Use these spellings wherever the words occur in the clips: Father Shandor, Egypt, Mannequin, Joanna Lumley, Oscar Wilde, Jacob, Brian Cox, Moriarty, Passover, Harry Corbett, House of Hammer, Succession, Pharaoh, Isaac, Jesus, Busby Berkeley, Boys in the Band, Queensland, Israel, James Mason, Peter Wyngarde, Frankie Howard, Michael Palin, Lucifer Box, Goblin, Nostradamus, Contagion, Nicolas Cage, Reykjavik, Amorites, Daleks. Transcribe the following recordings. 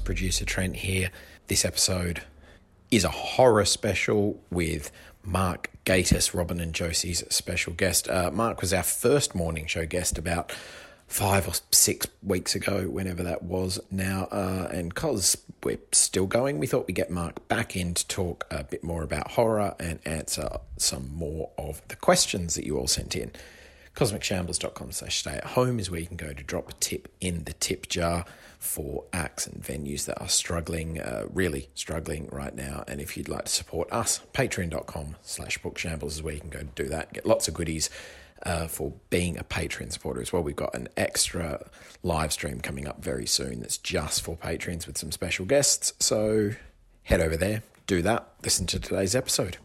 podcast producer Trent here. This episode is a horror special with Mark Gatiss, Robin and Josie's special guest. Mark was our first morning show guest about 5 or 6 weeks ago, whenever that was now. And because we're still going, we thought we'd get Mark back in to talk a bit more about horror and answer some more of the questions that you all sent in. CosmicShambles.com/stay-at-home is where you can go to drop a tip in the tip jar for acts and venues that are struggling, really struggling right now. And if you'd like to support us, patreon.com/bookshambles is where you can go to do that. Get lots of goodies for being a Patreon supporter as well. We've got an extra live stream coming up very soon that's just for Patreons with some special guests. So head over there, do that, listen to today's episode.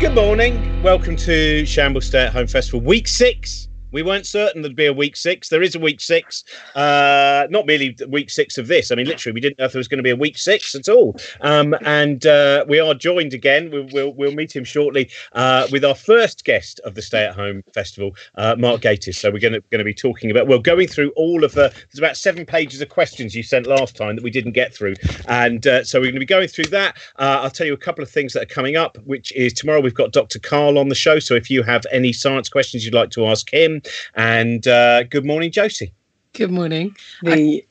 Good morning. Welcome to Shambles Stay at Home Festival, week 6. We weren't certain there'd be a week 6. There is a week 6. Not merely week 6 of this. I mean, literally, we didn't know if there was going to be a week 6 at all. And we are joined again. We'll meet him shortly with our first guest of the Stay at Home Festival, Mark Gatiss. So we're going to be talking about, well, going through all of there's about 7 pages of questions you sent last time that we didn't get through. And so we're going to be going through that. I'll tell you a couple of things that are coming up, which is tomorrow we've got Dr. Carl on the show. So if you have any science questions you'd like to ask him. And good morning, Josie. Good morning. The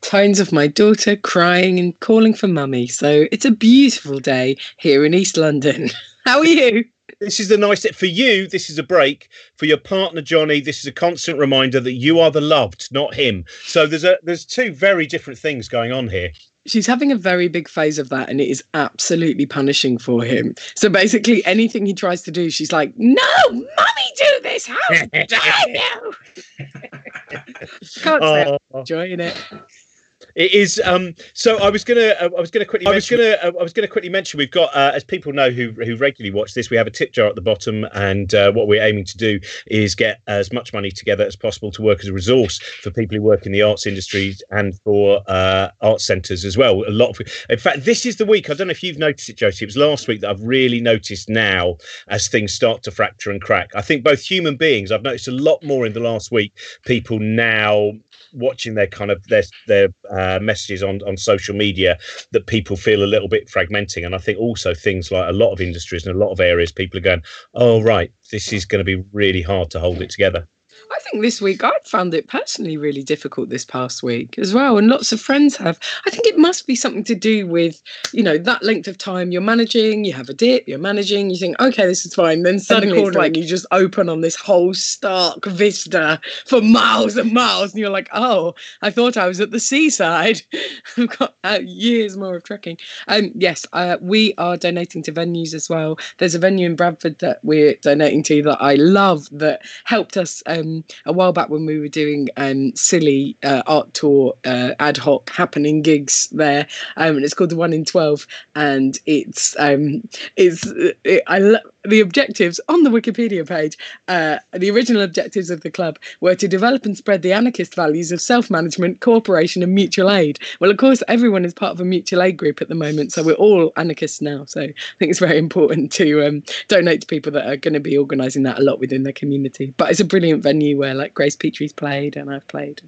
tones of my daughter crying and calling for mummy. So it's a beautiful day here in East London. How are you? This is the nice for you. This is a break for your partner, Johnny. This is a constant reminder that you are the loved, not him. So there's 2 very different things going on here. She's having a very big phase of that, and it is absolutely punishing for him. So basically anything he tries to do, she's like, no, mummy, do this. How dare you? Can't say I'm enjoying it. It is. So I was going to quickly mention we've got, as people know who regularly watch this, we have a tip jar at the bottom, and what we're aiming to do is get as much money together as possible to work as a resource for people who work in the arts industries and for art centres as well. A lot of, in fact, this is the week. I don't know if you've noticed it, Josie. It was last week that I've really noticed now as things start to fracture and crack. I think both human beings. I've noticed a lot more in the last week. People now watching their kind of their messages on social media, that people feel a little bit fragmenting. And I think also things like a lot of industries and a lot of areas, people are going, oh, right, this is going to be really hard to hold it together. I think this week I found it personally really difficult this past week as well. And lots of friends have. I think it must be something to do with, you know, that length of time you're managing, you have a dip, you're managing, you think, OK, this is fine. Then suddenly it's like you just open on this whole stark vista for miles and miles. And you're like, oh, I thought I was at the seaside. I've got years more of trekking. Yes, we are donating to venues as well. There's a venue in Bradford that we're donating to that I love, that helped us a while back when we were doing silly art tour ad hoc happening gigs there, and it's called the 1 in 12, and the objectives on the Wikipedia page, the original objectives of the club were to develop and spread the anarchist values of self-management, cooperation and mutual aid. Well, of course, everyone is part of a mutual aid group at the moment, so we're all anarchists now. So I think it's very important to donate to people that are going to be organising that a lot within their community. But it's a brilliant venue where, like, Grace Petrie's played and I've played.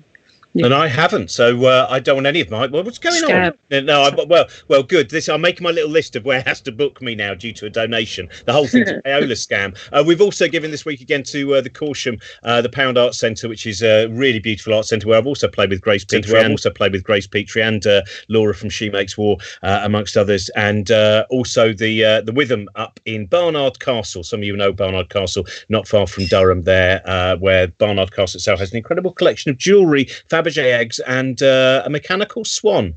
Yeah. And I haven't, so I don't want any of mine. Well, what's going on? No, well, good. This, I'm making my little list of where it has to book me now due to a donation. The whole thing's a Payola scam. We've also given this week again to the Corsham, the Pound Arts Centre, which is a really beautiful art centre where I've also played with Grace Petrie. And Laura from She Makes War, amongst others, and also the Witham up in Barnard Castle. Some of you know Barnard Castle, not far from Durham there, where Barnard Castle itself has an incredible collection of jewellery, Fabergé eggs and a mechanical swan.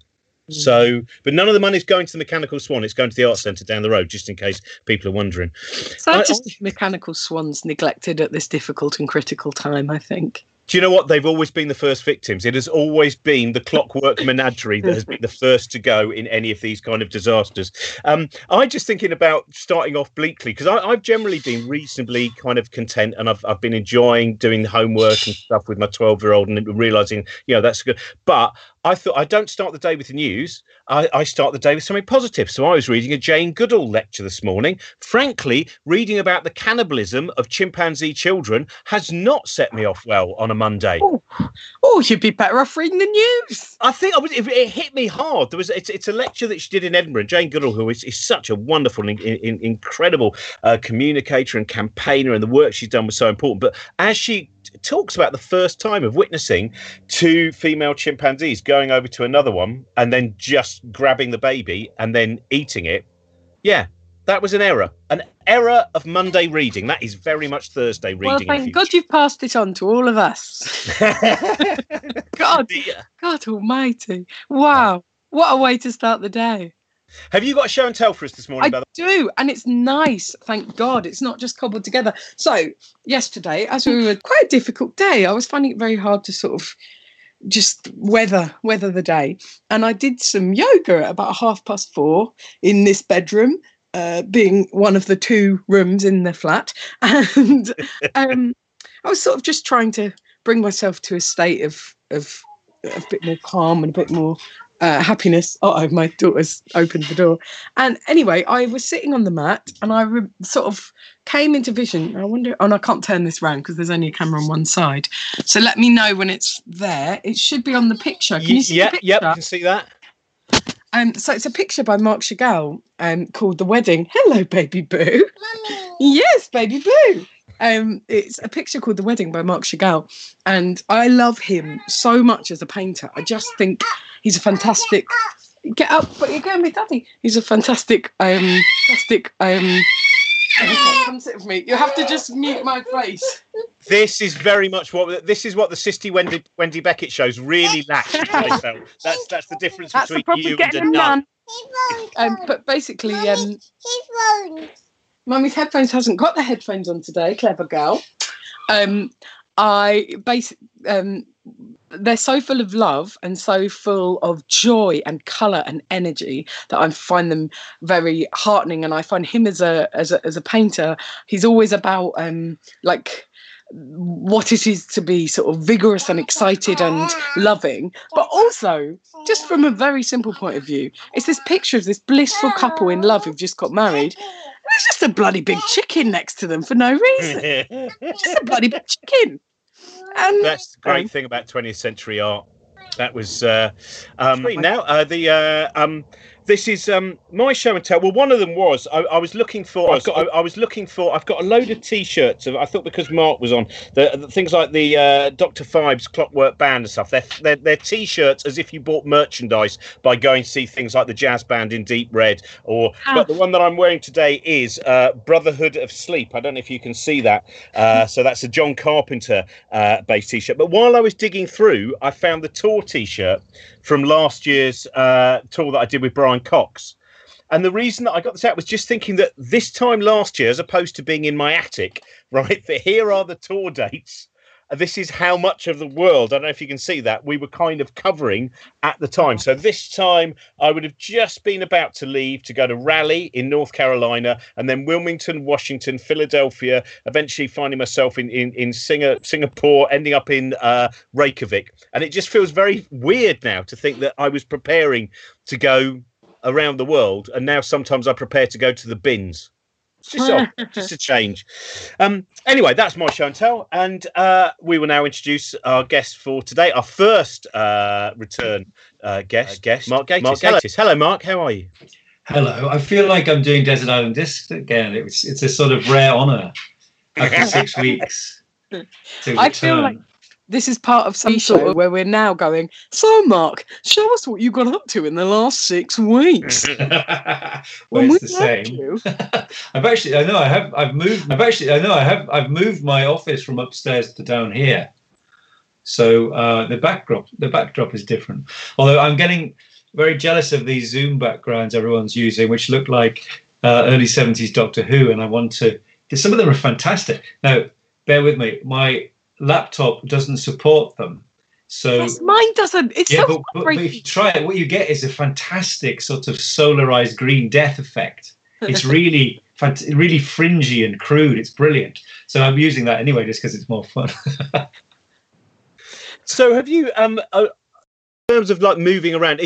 So, but none of the money is going to the mechanical swan. It's going to the art centre down the road, just in case people are wondering. So just mechanical swans neglected at this difficult and critical time, I think. Do you know what? They've always been the first victims. It has always been the clockwork menagerie that has been the first to go in any of these kind of disasters. I'm just thinking about starting off bleakly, because I've generally been reasonably kind of content, and I've been enjoying doing homework and stuff with my 12-year-old and realising, you know, that's good. But I thought, I don't start the day with the news. I start the day with something positive. So I was reading a Jane Goodall lecture this morning. Frankly, reading about the cannibalism of chimpanzee children has not set me off well on a Monday. Oh, you'd be better off reading the news. I think I was. It hit me hard. There was. It's a lecture that she did in Edinburgh. Jane Goodall, who is such a wonderful, incredible communicator and campaigner, and the work she's done was so important. But as she talks about the first time of witnessing two female chimpanzees going over to another one and then just grabbing the baby and then eating it. Yeah, that was an error of Monday reading. That is very much Thursday reading. Well, thank God you've passed it on to all of us. God, yeah. God almighty. Wow. What a way to start the day. Have you got a show and tell for us this morning? I do, and it's nice, thank God. It's not just cobbled together. So, yesterday, as we were, quite a difficult day. I was finding it very hard to sort of just weather the day. And I did some yoga at about 4:30 in this bedroom, being one of the two rooms in the flat. And I was sort of just trying to bring myself to a state of a bit more calm and a bit more happiness. My daughter's opened the door. And anyway, I was sitting on the mat and I sort of came into vision. I wonder, and I can't turn this round because there's only a camera on one side. So let me know when it's there. It should be on the picture. Can you see the picture? Yep, you can see that. So it's a picture by Mark Chagall called The Wedding. Hello, baby boo. Hello. Yes, baby boo. It's a picture called The Wedding by Mark Chagall, and I love him so much as a painter. I just think he's a fantastic. Get up, but you're going with Daddy. He's a fantastic, Come sit with me. You have to just mute my face. This is very much what the Sisty Wendy Beckett shows really lacks. That's the difference between you and a nun. But basically, Mummy's headphones hasn't got the headphones on today, clever girl. They're so full of love and so full of joy and colour and energy that I find them very heartening. And I find him as a painter, he's always about what it is to be sort of vigorous and excited and loving, but also just from a very simple point of view, it's this picture of this blissful couple in love who've just got married. And there's just a bloody big chicken next to them for no reason. Just a bloody big chicken. And that's the great thing about 20th century art. That was this is my show and tell. Well, one of them was I've got a load of T-shirts. I thought because Mark was on the things like the Dr. Five's Clockwork Band and stuff. They're T-shirts as if you bought merchandise by going to see things like the Jazz Band in Deep Red. But the one that I'm wearing today is Brotherhood of Sleep. I don't know if you can see that. So that's a John Carpenter based T-shirt. But while I was digging through, I found the tour T-shirt from last year's tour that I did with Brian Cox. And the reason that I got this out was just thinking that this time last year, as opposed to being in my attic, right, that here are the tour dates. This is how much of the world, I don't know if you can see that, we were kind of covering at the time. So this time I would have just been about to leave to go to Raleigh in North Carolina and then Wilmington, Washington, Philadelphia, eventually finding myself in Singapore, ending up in Reykjavik. And it just feels very weird now to think that I was preparing to go around the world, and now sometimes I prepare to go to the bins. It's just a change. Anyway, that's my show and tell, and we will now introduce our guest for today, our first return guest, Mark Gatiss. Hello, Mark. How are you? Hello. I feel like I'm doing Desert Island Discs again. It's a sort of rare honour after 6 weeks. I feel like this is part of some sort of where we're now going, so Mark, show us what you got up to in the last 6 weeks. Well, it's the same. I've moved my office from upstairs to down here. So the backdrop is different. Although I'm getting very jealous of these Zoom backgrounds everyone's using, which look like early 70s Doctor Who, and I want to, some of them are fantastic. Now, bear with me, my laptop doesn't support them, so yes, mine doesn't. It's but if you try it, what you get is a fantastic sort of solarized Green Death effect. It's really really fringy and crude. It's brilliant. So I'm using that anyway just because it's more fun. So have you terms of like moving around,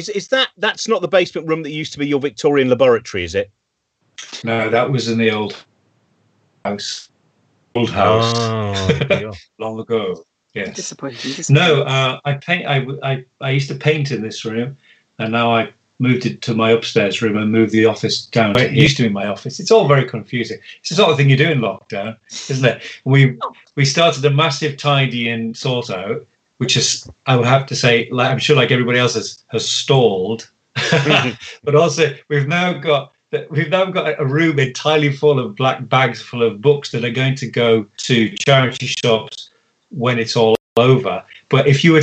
that's not the basement room that used to be your Victorian laboratory, is it? No, that was in the old house. Old house, oh, long ago. Yes. Disappointing. No, I used to paint in this room, and now I moved it to my upstairs room and moved the office down. It used to be my office. It's all very confusing. It's the sort of thing you do in lockdown, isn't it? We started a massive tidy and sort out, which is, I would have to say, like, I'm sure like everybody else has stalled, but also we've now got a room entirely full of black bags full of books that are going to go to charity shops when it's all over. But if you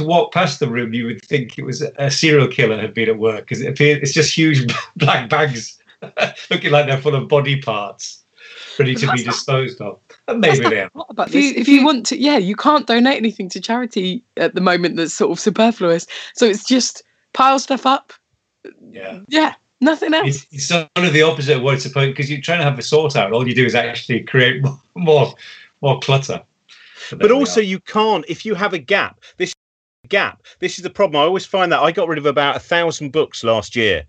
walk past the room, you would think it was a serial killer had been at work, because it's just huge black bags looking like they're full of body parts ready to be disposed of. And maybe they are. If you want to, yeah, you can't donate anything to charity at the moment that's sort of superfluous. So it's just pile stuff up. Yeah. Yeah. Nothing else. It's sort of the opposite of what it's supposed, because you're trying to have a sort out. All you do is actually create more clutter. But also you can't, if you have a gap, this is the problem. I always find that I got rid of about 1,000 books last year,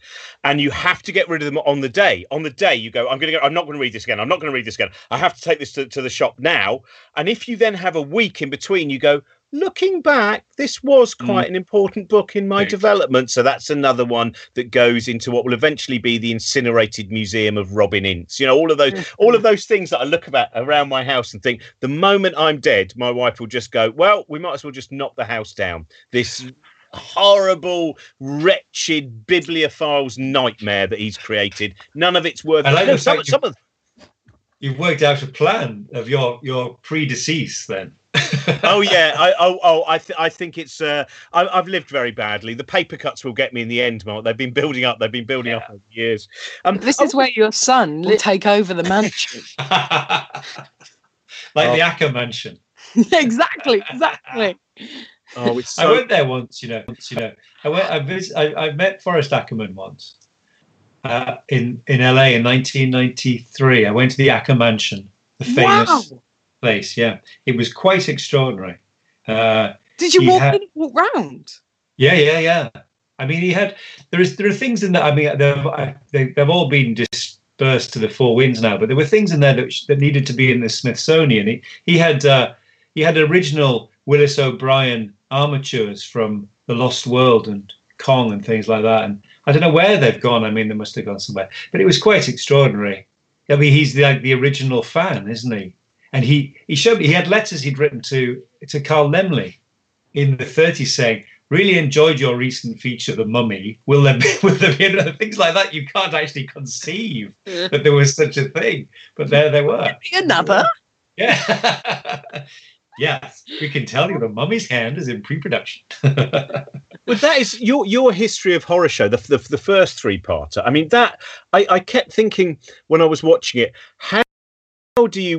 and you have to get rid of them on the day. On the day you go, I'm not going to read this again. I'm not going to read this again. I have to take this to the shop now. And if you then have a week in between, you go, looking back, this was quite an important book in my development. So that's another one that goes into what will eventually be the incinerated museum of Robin Ince. You know, all of those things that I look about around my house and think, the moment I'm dead, my wife will just go, well, we might as well just knock the house down. This horrible, wretched bibliophile's nightmare that he's created. None of it's worth it. You've worked out a plan of your pre-decease then. Oh yeah, I think it's. I've lived very badly. The paper cuts will get me in the end, Mark. They've been building up over years. This is where your son will take over the mansion, the Ackerman mansion. Exactly. Oh, it's so... I went there once, you know. I met Forrest Ackerman once in LA in 1993. I went to the Ackerman mansion, the famous. Wow. Place, yeah, it was quite extraordinary. Did you walk round? Yeah. I mean, there are things in there. I mean, they've all been dispersed to the four winds now, but there were things in there that needed to be in the Smithsonian. He had original Willis O'Brien armatures from The Lost World and Kong and things like that. And I don't know where they've gone. I mean, they must have gone somewhere. But it was quite extraordinary. I mean, he's like the original fan, isn't he? And he showed me, he had letters he'd written to Carl Lemley in the 30s saying, really enjoyed your recent feature, The Mummy. Will there be another? Things like that? You can't actually conceive that there was such a thing. But there they were. Maybe another? Yeah. Yes, we can tell you The Mummy's hand is in pre-production. Well, that is your history of horror show, the first three-parter. I mean, that I kept thinking when I was watching it,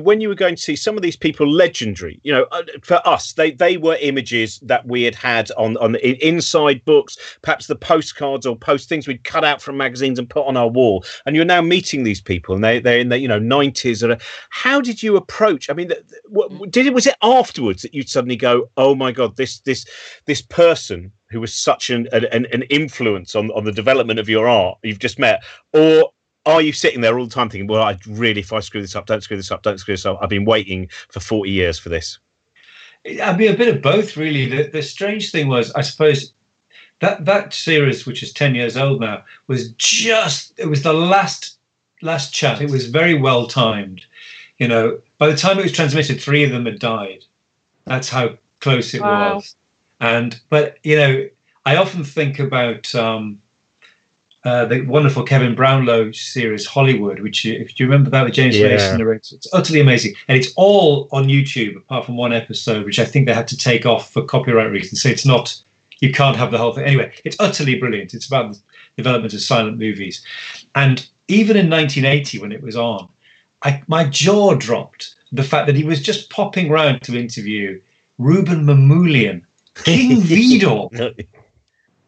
when you were going to see some of these people legendary, you know, for us, they were images that we had on the inside books, perhaps the postcards or things we'd cut out from magazines and put on our wall. And you're now meeting these people, and they're in the 90s. Or how did you approach? I mean, was it afterwards that you'd suddenly go, oh my God, this person who was such an influence on the development of your art you've just met, or are you sitting there all the time thinking, well, I really, if I screw this up, don't screw this up. I've been waiting for 40 years for this. I'd be a bit of both, really. The strange thing was, I suppose, that series, which is 10 years old now, it was the last chat. It was very well timed. You know, by the time it was transmitted, 3 of them had died. That's how close it was. But, you know, I often think about... the wonderful Kevin Brownlow series Hollywood, which, if you remember that, with James Mason, it's utterly amazing, and it's all on YouTube apart from one episode, which I think they had to take off for copyright reasons. So you can't have the whole thing. Anyway, it's utterly brilliant. It's about the development of silent movies, and even in 1980 when it was on, my jaw dropped. The fact that he was just popping round to interview Ruben Mamoulian, King Vidor,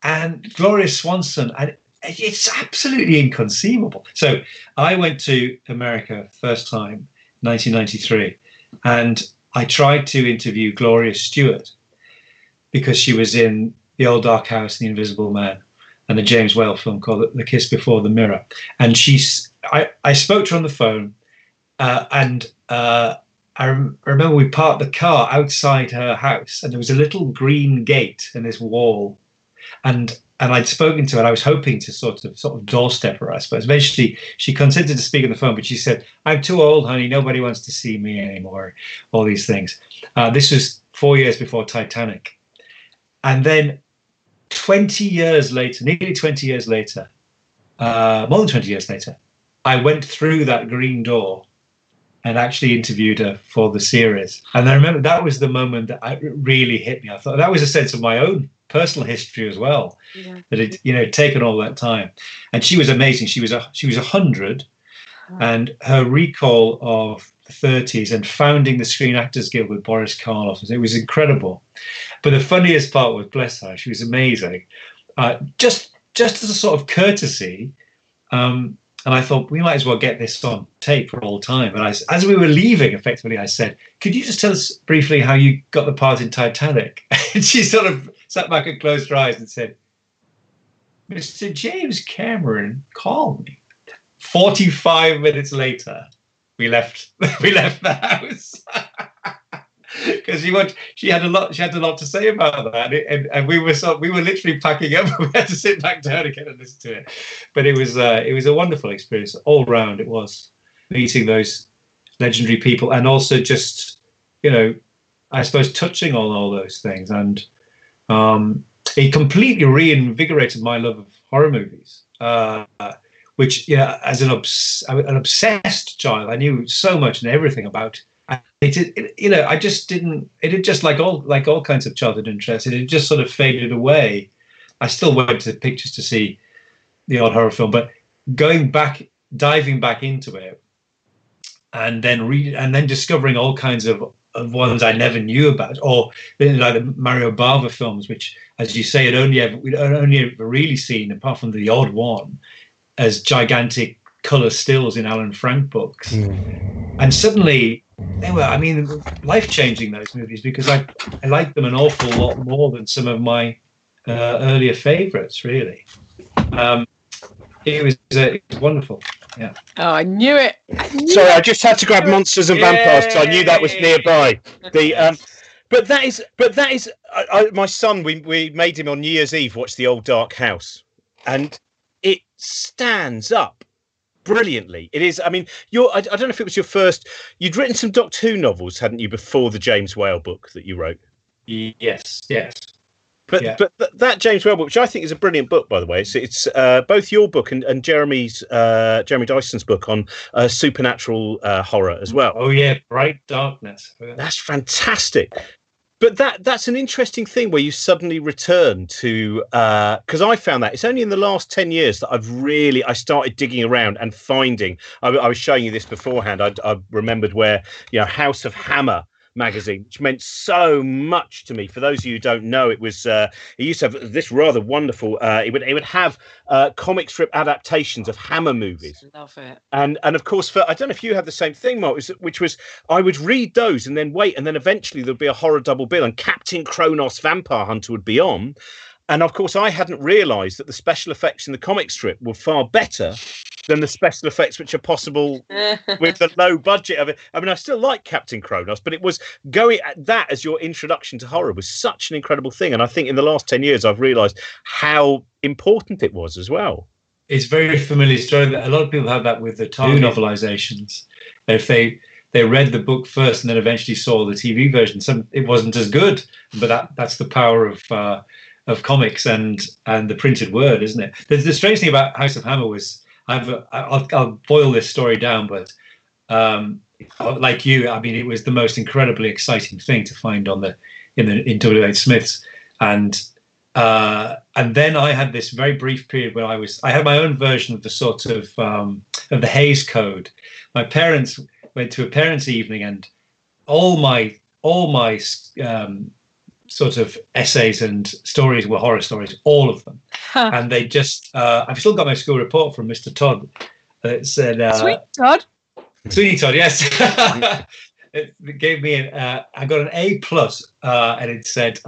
and Gloria Swanson, and it's absolutely inconceivable. So I went to America first time, 1993, and I tried to interview Gloria Stuart because she was in The Old Dark House and The Invisible Man, and the James Whale film called The Kiss Before the Mirror. And I spoke to her on the phone, and I remember we parked the car outside her house, and there was a little green gate in this wall, and I'd spoken to her, and I was hoping to sort of doorstep her, I suppose. Eventually, she consented to speak on the phone, but she said, "I'm too old, honey. Nobody wants to see me anymore." All these things. This was 4 years before Titanic, and then 20 years later, nearly 20 years later, more than 20 years later, I went through that green door and actually interviewed her for the series. And I remember that was the moment that it really hit me. I thought that was a sense of my own personal history as well, that it, you know, taken all that time. And she was amazing. She was 100, and her recall of the 30s and founding the Screen Actors Guild with Boris Karloff, it was incredible. But the funniest part was, bless her, she was amazing. Just as a sort of courtesy, and I thought, we might as well get this on tape for all time. And as we were leaving, effectively, I said, "Could you just tell us briefly how you got the part in Titanic?" And she sort of sat back and closed her eyes and said, "Mr. James Cameron called me." 45 minutes later, we left the house. Because she had a lot to say about that, and we were literally packing up. We had to sit back down again and listen to it. But it was a wonderful experience all round. It was meeting those legendary people, and also just, you know, I suppose touching on all those things, and it completely reinvigorated my love of horror movies. Which, yeah, as an obsessed child, I knew so much and everything about. I just didn't. It had just like all kinds of childhood interests, it had just sort of faded away. I still went to the pictures to see the odd horror film, but diving back into it, and then discovering all kinds of ones I never knew about, or like the Mario Bava films, which, as you say, we'd only ever really seen, apart from the odd one, as gigantic color stills in Alan Frank books, and suddenly. They were, I mean, life-changing, those movies, because I liked them an awful lot more than some of my earlier favourites, really. It was wonderful, yeah. Oh, I knew it! Sorry, I just had to grab Monsters and Vampires, because I knew that was nearby. My son, we made him on New Year's Eve watch The Old Dark House, and it stands up brilliantly. It is. I mean, I don't know if it was your first. You'd written some Doctor Who novels, hadn't you, before the James Whale book that you wrote? Yes. But that James Whale book, which I think is a brilliant book, by the way. It's both your book and Jeremy Dyson's book on supernatural horror as well. Oh yeah, Bright Darkness. Yeah. That's fantastic. But that's an interesting thing where you suddenly return to, because I found that it's only in the last 10 years that I started digging around and finding. I was showing you this beforehand. I remembered where, you know, House of Hammer magazine, which meant so much to me. For those of you who don't know, it was it used to have this rather wonderful. It would have comic strip adaptations of Hammer movies. Love it. And of course, I don't know if you had the same thing, Mark, which was I would read those and then wait, and then eventually there'd be a horror double bill, and Captain Kronos Vampire Hunter would be on. And of course, I hadn't realised that the special effects in the comic strip were far better than the special effects which are possible with the low budget of it. I mean, I still like Captain Kronos, but it was going at that as your introduction to horror was such an incredible thing. And I think in the last 10 years, I've realised how important it was as well. It's a very familiar story. A lot of people have that with the Doctor Who novelisations. If they read the book first and then eventually saw the TV version, it wasn't as good. But that's the power of comics and the printed word, isn't it? The strange thing about House of Hammer was, I'll boil this story down, but like you, I mean, it was the most incredibly exciting thing to find in W.H. Smith's, and then I had this very brief period where I had my own version of the sort of the Hays Code. My parents went to a parents' evening, and all my sort of essays and stories were horror stories, all of them. Huh. And they just, I've still got my school report from Mr. Todd that said... Sweeney Todd, yes. It gave me I got an A+, and it said,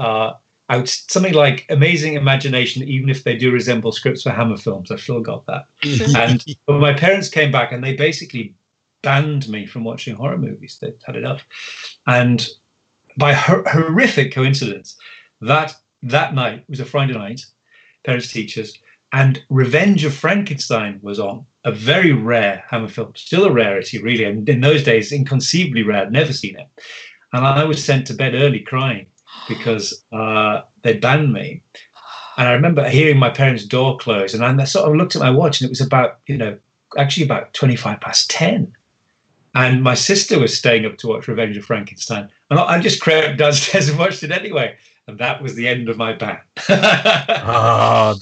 out something like Amazing Imagination, even if they do resemble scripts for Hammer films. I've still got that. And but my parents came back and they basically banned me from watching horror movies. They'd had enough. And by horrific coincidence, that night was a Friday night, parents, teachers, and Revenge of Frankenstein was on, a very rare Hammer film, still a rarity, really, and in those days, inconceivably rare, I'd never seen it. And I was sent to bed early crying because they banned me. And I remember hearing my parents' door close, and I sort of looked at my watch, and it was about, you know, actually about 25 past 10. And my sister was staying up to watch Revenge of Frankenstein. And I just crept downstairs and watched it anyway. And that was the end of my ban. But House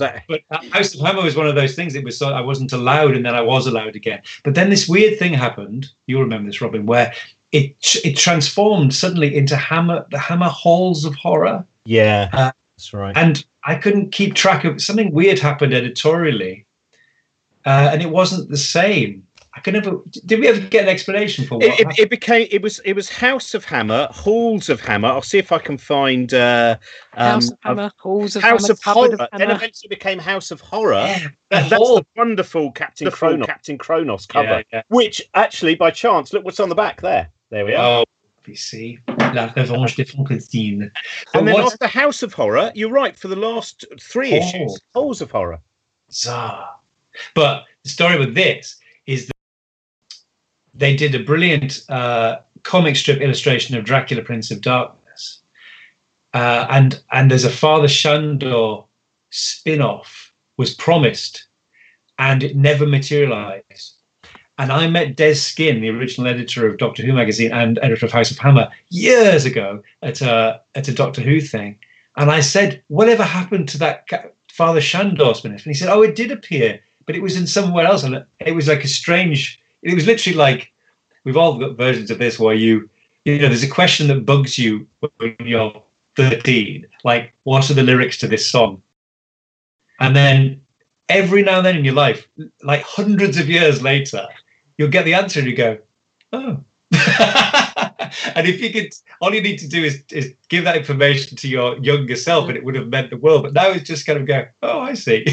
of Hammer was one of those things. It was so I wasn't allowed, and then I was allowed again. But then this weird thing happened. You'll remember this, Robin, where it transformed suddenly into the Hammer halls of horror. Yeah, that's right. And I couldn't keep track of something weird happened editorially, and it wasn't the same. I could never. Did we ever get an explanation for what happened? It became? It was House of Hammer, Halls of Hammer. I'll see if I can find House of Hammer, Halls of House Hammer, of Horror. Of Hammer. Then eventually became House of Horror. Yeah. That's the wonderful Captain Kronos cover, yeah. Which actually, by chance, look what's on the back there. There we are. You see, La Revanche de Frankenstein. And then after House of Horror, you're right. For the last three issues, Halls of Horror. Bizarre. But the story with this is that they did a brilliant comic strip illustration of Dracula, Prince of Darkness. And there's a Father Shandor spin-off was promised, and it never materialized. And I met Des Skin, the original editor of Doctor Who magazine and editor of House of Hammer, years ago at a Doctor Who thing. And I said, whatever happened to that Father Shandor spin-off? And he said, oh, it did appear, but it was in somewhere else. And it was like a strange... It was literally like, we've all got versions of this where you know, there's a question that bugs you when you're 13. Like, what are the lyrics to this song? And then every now and then in your life, like hundreds of years later, you'll get the answer and you go, oh. And if you could, all you need to do is give that information to your younger self, and it would have meant the world. But now it's just kind of go, oh, I see.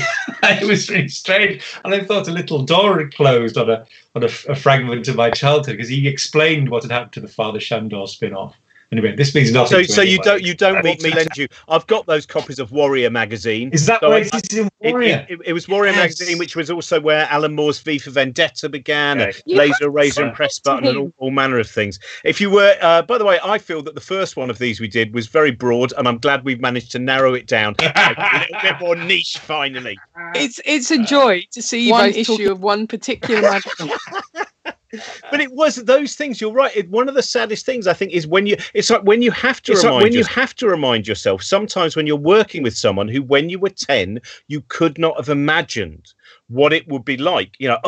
It was really strange. And I thought a little door had closed on a fragment of my childhood, because he explained what had happened to the Father Shandor spin-off. Anyway, this means nothing. So you don't want me to lend you. I've got those copies of Warrior magazine. Is that where it's in Warrior? It was Warrior magazine, which was also where Alan Moore's V for Vendetta began, Laser, Razor, and Press Button, and all manner of things. If you were, by the way, I feel that the first one of these we did was very broad, and I'm glad we've managed to narrow it down a little bit more niche. Finally, it's a joy to see one issue of one particular magazine. But it was those things. You're right. One of the saddest things, I think, is when you have to remind yourself sometimes when you're working with someone who, when you were 10, you could not have imagined what it would be like. You know,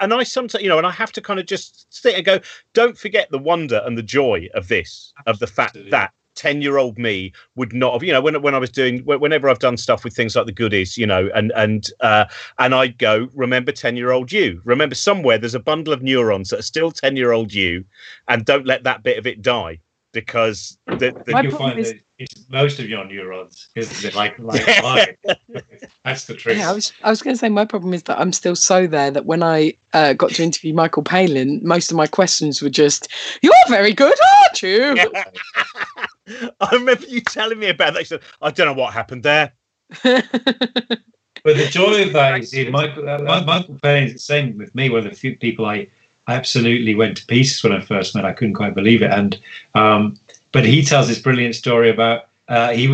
and I sometimes, you know, and I have to kind of just sit and go, don't forget the wonder and the joy of this, of the fact that 10-year-old me would not have, you know, when I was doing, whenever I've done stuff with things like the goodies, you know, and I go, remember 10-year-old you. Remember somewhere there's a bundle of neurons that are still 10-year-old you, and don't let that bit of it die, because you'll find that it's most of your neurons, isn't it? Like mine. That's the truth. Yeah, I was going to say my problem is that I'm still so there that when I got to interview Michael Palin, most of my questions were just, "You're very good, aren't you?" Yeah. I remember you telling me about that. You said, I don't know what happened there. But the joy of that is Michael Palin is the same with me. One of the few people I absolutely went to pieces when I first met. I couldn't quite believe it. And but he tells this brilliant story about he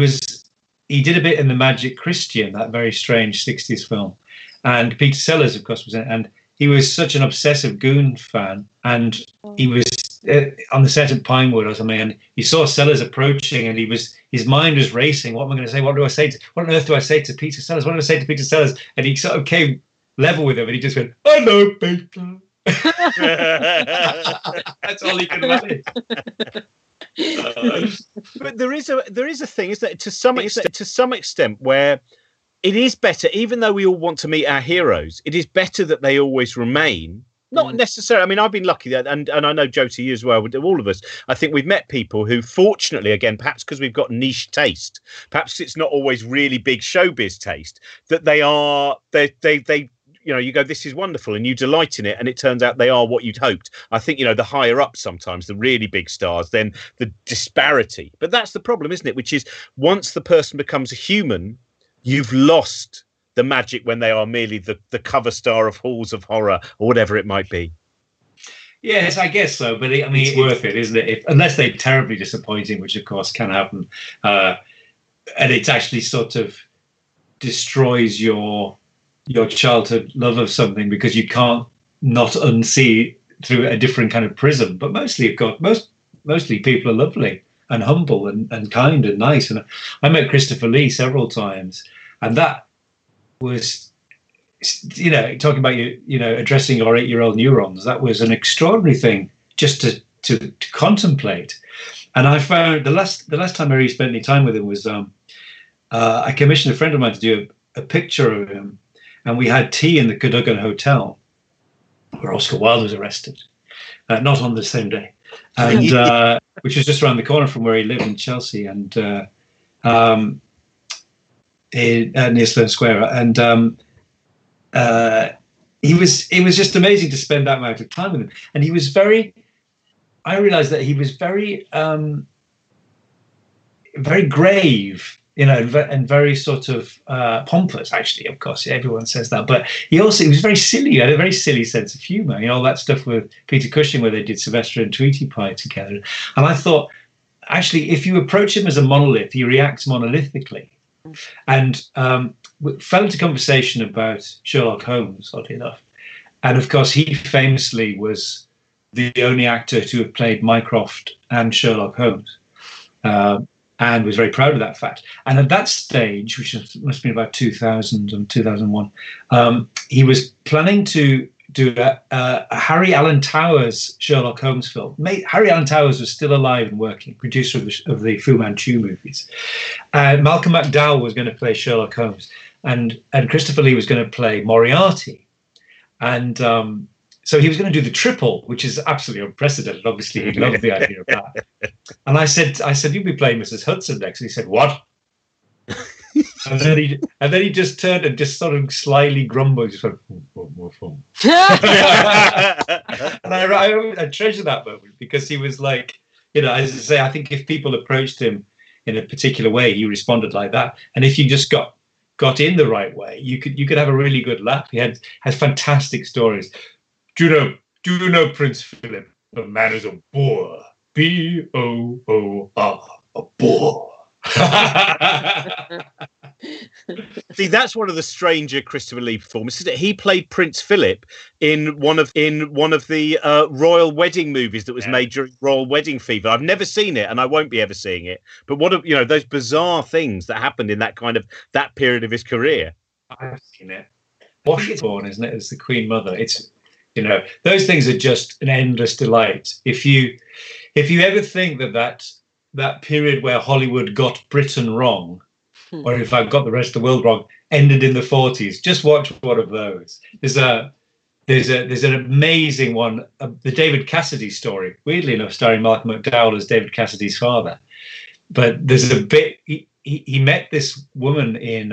did a bit in The Magic Christian, that very strange 60s film. And Peter Sellers, of course, was in it. And he was such an obsessive Goon fan. And he was on the set at Pinewood or something, and he saw Sellers approaching, and his mind was racing. What am I going to say? What on earth do I say to Peter Sellers? What do I say to Peter Sellers? And he sort of came level with him, and he just went, "I know, Peter." That's all he could manage. But there is a thing, is that to some extent where it is better, even though we all want to meet our heroes, it is better that they always remain Not necessarily. I mean, I've been lucky that, and I know, Jyoti, you as well, all of us, I think we've met people who, fortunately, again, perhaps because we've got niche taste, perhaps it's not always really big showbiz taste, that they are, they you know, you go, this is wonderful, and you delight in it, and it turns out they are what you'd hoped. I think, you know, the higher up sometimes, the really big stars, then the disparity. But that's the problem, isn't it? Which is, once the person becomes a human, you've lost the magic when they are merely the cover star of halls of horror or whatever it might be. Yes, I guess so. But I mean, it's worth it, isn't it? If, unless they're terribly disappointing, which of course can happen. And it actually sort of destroys your childhood love of something, because you can't not unsee through a different kind of prism. But mostly, God, mostly people are lovely and humble and kind and nice. And I met Christopher Lee several times, and that was, you know, talking about you know, addressing your 8-year-old neurons. That was an extraordinary thing just to contemplate. And I found the last time I really spent any time with him was I commissioned a friend of mine to do a picture of him, and we had tea in the Cadogan Hotel, where Oscar Wilde was arrested, not on the same day, and which was just around the corner from where he lived in Chelsea, and near Sloane Square. And it was just amazing to spend that amount of time with him. And he was very, I realized that he was very, very grave, you know, and very sort of pompous, actually, of course. Everyone says that. But he was very silly. He had a very silly sense of humor. You know, all that stuff with Peter Cushing, where they did Sylvester and Tweety Pie together. And I thought, actually, if you approach him as a monolith, he reacts monolithically. And we fell into conversation about Sherlock Holmes, oddly enough. And of course, he famously was the only actor to have played Mycroft and Sherlock Holmes, and was very proud of that fact. And at that stage, which must have been about 2000 and 2001, he was planning to do a Harry Alan Towers Sherlock Holmes film. Harry Alan Towers was still alive and working, producer of the Fu Manchu movies. Malcolm McDowell was going to play Sherlock Holmes, and Christopher Lee was going to play Moriarty. And so he was going to do the triple, which is absolutely unprecedented. Obviously, he loved the idea of that. And I said, you'll be playing Mrs. Hudson next. And he said, what? And then he just turned and just sort of slyly grumbled, just went, more fun. And I treasure that moment, because he was like, you know, as I say, I think if people approached him in a particular way, he responded like that. And if you just got in the right way, you could have a really good laugh. He had fantastic stories. Do you know Prince Philip? The man is a boor. B-O-O-R. A boor. See, that's one of the stranger Christopher Lee performances. He played Prince Philip in one of the royal wedding movies that was made during Royal Wedding Fever. I've never seen it, and I won't be ever seeing it. But what of, you know, those bizarre things that happened in that kind of that period of his career. I've seen it. Washbourne, isn't it? It's the Queen Mother. It's, you know, those things are just an endless delight. If you ever think that period where Hollywood got Britain wrong, or if I've got the rest of the world wrong, ended in the 40s. Just watch one of those. There's an amazing one, the David Cassidy story, weirdly enough, starring Malcolm McDowell as David Cassidy's father. But there's a bit, he met this woman in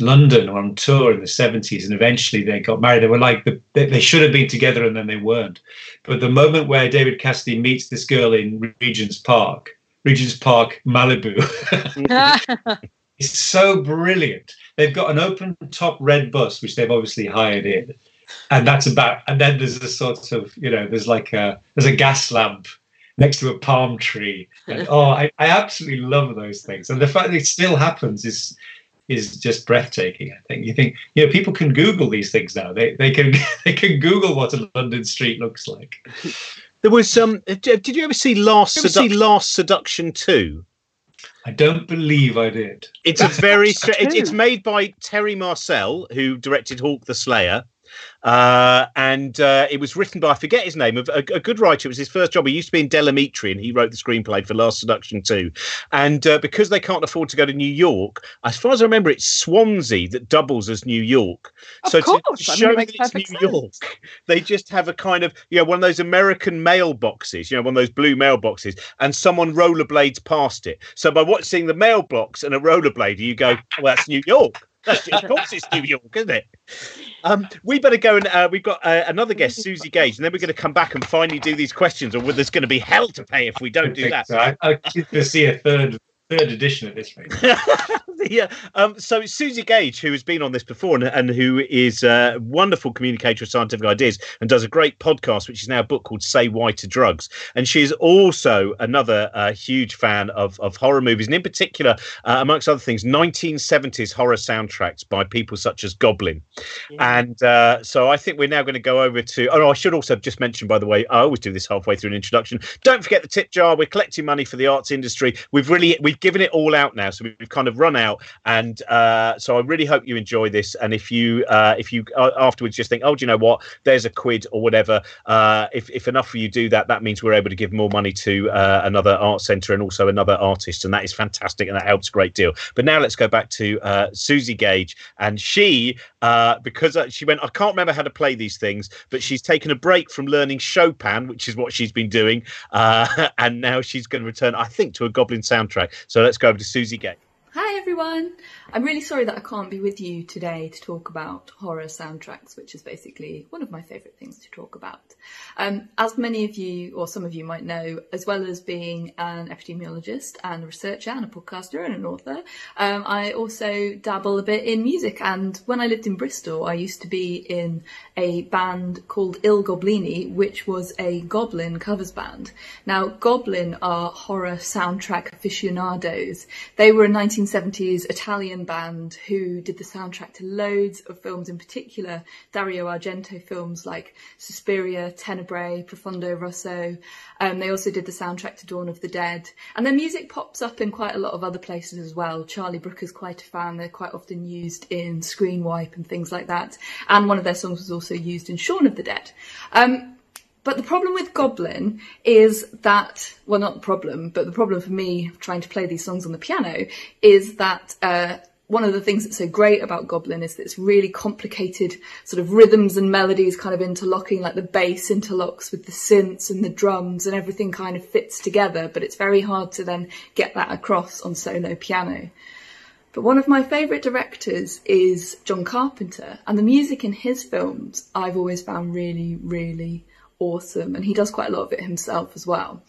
London on tour in the 70s, and eventually they got married. They were like, they should have been together, and then they weren't. But the moment where David Cassidy meets this girl in Regent's Park, Malibu, it's so brilliant. They've got an open top red bus, which they've obviously hired in. And that's about, and then there's a sort of, you know, there's a gas lamp next to a palm tree. And I absolutely love those things. And the fact that it still happens is just breathtaking. I think people can Google these things now. They can Google what a London street looks like. There was some. Did you ever see Last Seduction 2? I don't believe I did. It's a very. It's made by Terry Marcel, who directed Hawk the Slayer, And it was written by, I forget his name, a good writer. It was his first job. He used to be in Delamitri, and he wrote the screenplay for Last Seduction 2. And because they can't afford to go to New York, as far as I remember, it's Swansea that doubles as New York. So to show that it's New York, they just have a kind of, you know, one of those American mailboxes, you know, one of those blue mailboxes, and someone rollerblades past it. So by watching the mailbox and a rollerblader, you go, well, that's New York. Of course it's New York, isn't it? We better go, and we've got another guest, Susie Gage, and then we're going to come back and finally do these questions, or there's going to be hell to pay if we don't do that. So I'll see a third edition of this thing. Yeah. So it's Susie Gage, who has been on this before, and who is a wonderful communicator of scientific ideas, and does a great podcast, which is now a book called Say Why to Drugs. And she's also another huge fan of horror movies, and in particular, amongst other things, 1970s horror soundtracks by people such as Goblin. Yeah. And so I think we're now going to go over to... Oh, no, I should also just mention, by the way, I always do this halfway through an introduction. Don't forget the tip jar. We're collecting money for the arts industry. We've given it all out now, so we've kind of run out, and so I really hope you enjoy this. And if you afterwards just think, oh, do you know what, there's a quid or whatever, if enough of you do that, that means we're able to give more money to another art centre and also another artist, and that is fantastic, and that helps a great deal. But now let's go back to Susie Gage, and she because she went, I can't remember how to play these things, but she's taken a break from learning Chopin, which is what she's been doing, and now she's going to return, I think, to a Goblin soundtrack. So let's go over to Susie Gage. Hi everyone. I'm really sorry that I can't be with you today to talk about horror soundtracks, which is basically one of my favourite things to talk about. As many of you, or some of you might know, as well as being an epidemiologist and a researcher and a podcaster and an author, I also dabble a bit in music. And when I lived in Bristol, I used to be in a band called Il Goblini, which was a Goblin covers band. Now, Goblin are horror soundtrack aficionados. They were a 1970s Italian band who did the soundtrack to loads of films, in particular Dario Argento films like Suspiria, Tenebrae, Profondo Rosso. They also did the soundtrack to Dawn of the Dead, and their music pops up in quite a lot of other places as well. Charlie Brooker's quite a fan. They're quite often used in Screen Wipe and things like that, and one of their songs was also used in Shaun of the Dead. But the problem with Goblin is that, well, not the problem, but the problem for me trying to play these songs on the piano is that one of the things that's so great about Goblin is that it's really complicated sort of rhythms and melodies kind of interlocking, like the bass interlocks with the synths and the drums, and everything kind of fits together, but it's very hard to then get that across on solo piano. But one of my favourite directors is John Carpenter, and the music in his films I've always found really, really awesome, and he does quite a lot of it himself as well.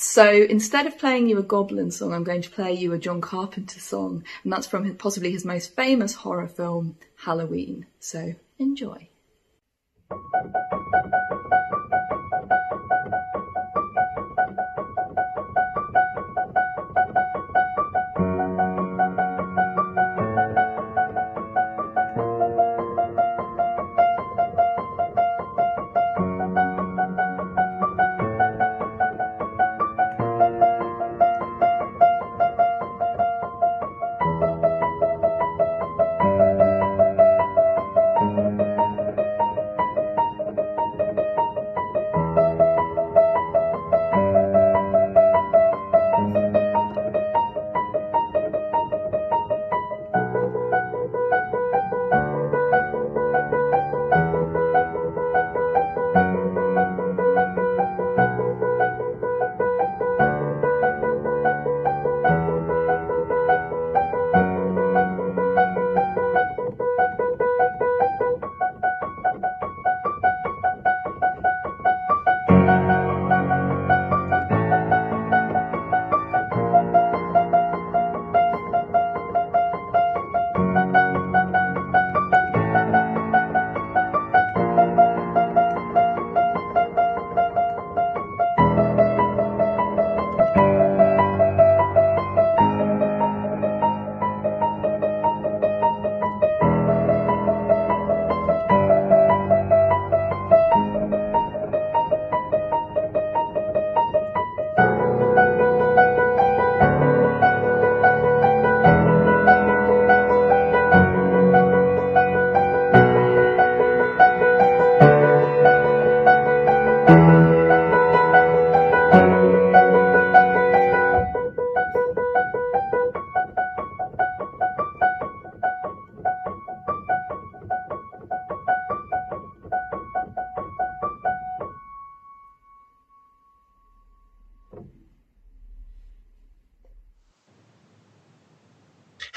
So instead of playing you a Goblin song, I'm going to play you a John Carpenter song, and that's from possibly his most famous horror film, Halloween. So enjoy.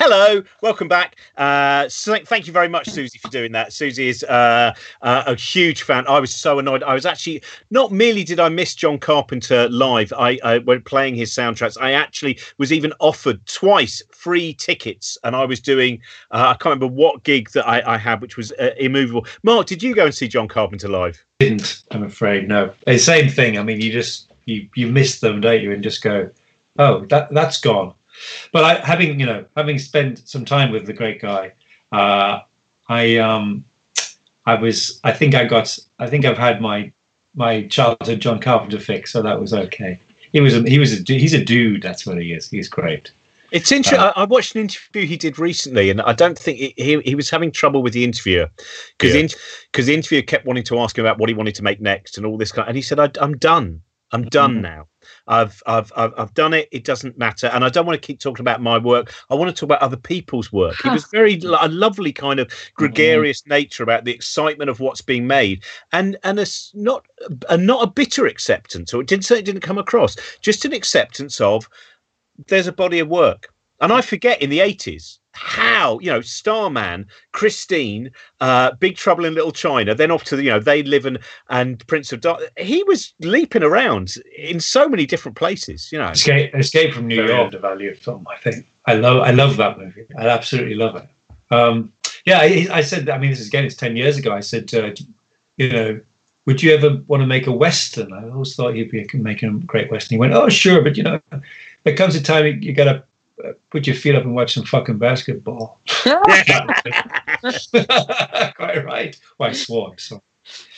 Hello, welcome back. So thank you very much, Susie, for doing that. Susie is a huge fan. I was so annoyed. I was actually, not merely did I miss John Carpenter live, I when playing his soundtracks, I actually was even offered twice free tickets, and I was doing, I can't remember what gig that I had, which was immovable. Mark, did you go and see John Carpenter live? Didn't, I'm afraid, no. It's the same thing. I mean, you just, you miss them, don't you, and just go, oh, that's gone. But having spent some time with the great guy, I think I've had my childhood John Carpenter fix, so that was okay. He's a dude. That's what he is. He's great. It's interesting. I watched an interview he did recently, and I don't think he was having trouble with the interviewer because the interviewer kept wanting to ask him about what he wanted to make next and all this kind. And he said, "I'm done. I'm done now. I've done it. It doesn't matter, and I don't want to keep talking about my work. I want to talk about other people's work." It was a lovely kind of gregarious nature about the excitement of what's being made, and not a bitter acceptance. Or it didn't come across. Just an acceptance of there's a body of work, and I forget in the 80s. How, Starman, Christine, Big Trouble in Little China, then off to the, They Live and Prince of Darkness. He was leaping around in so many different places, Escape from New York, the value of film, I think. I love that movie. I absolutely love it. I said, this is again, it's 10 years ago. I said, would you ever want to make a Western? I always thought he'd be making a great Western. He went, oh, sure, but there comes a time you got to put your feet up and watch some fucking basketball. Quite right. Well, I swore. So.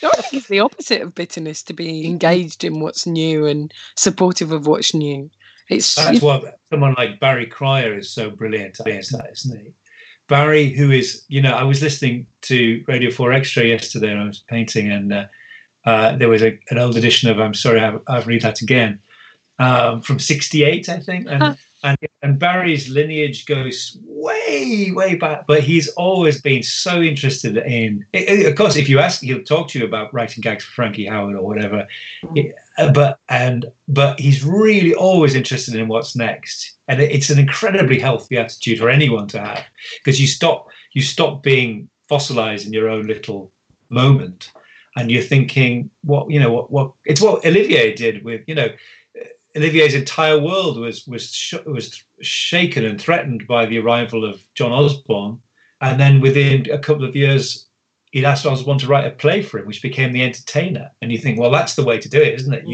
No, I think it's the opposite of bitterness to be engaged in what's new and supportive of what's new. That's why someone like Barry Cryer is so brilliant. Isn't he? Barry, who is, I was listening to Radio 4 Extra yesterday and I was painting, and there was an old edition of I'm Sorry, I've Read That Again from '68, I think. And Barry's lineage goes way, way back, but he's always been so interested in. Of course, if you ask, he'll talk to you about writing gags for Frankie Howard or whatever. But he's really always interested in what's next, and it's an incredibly healthy attitude for anyone to have, because you stop being fossilized in your own little moment, and you're thinking, what it's what Olivier did with, Olivier's entire world was shaken and threatened by the arrival of John Osborne, and then within a couple of years, he'd asked Osborne to write a play for him, which became The Entertainer. And you think, well, that's the way to do it, isn't it?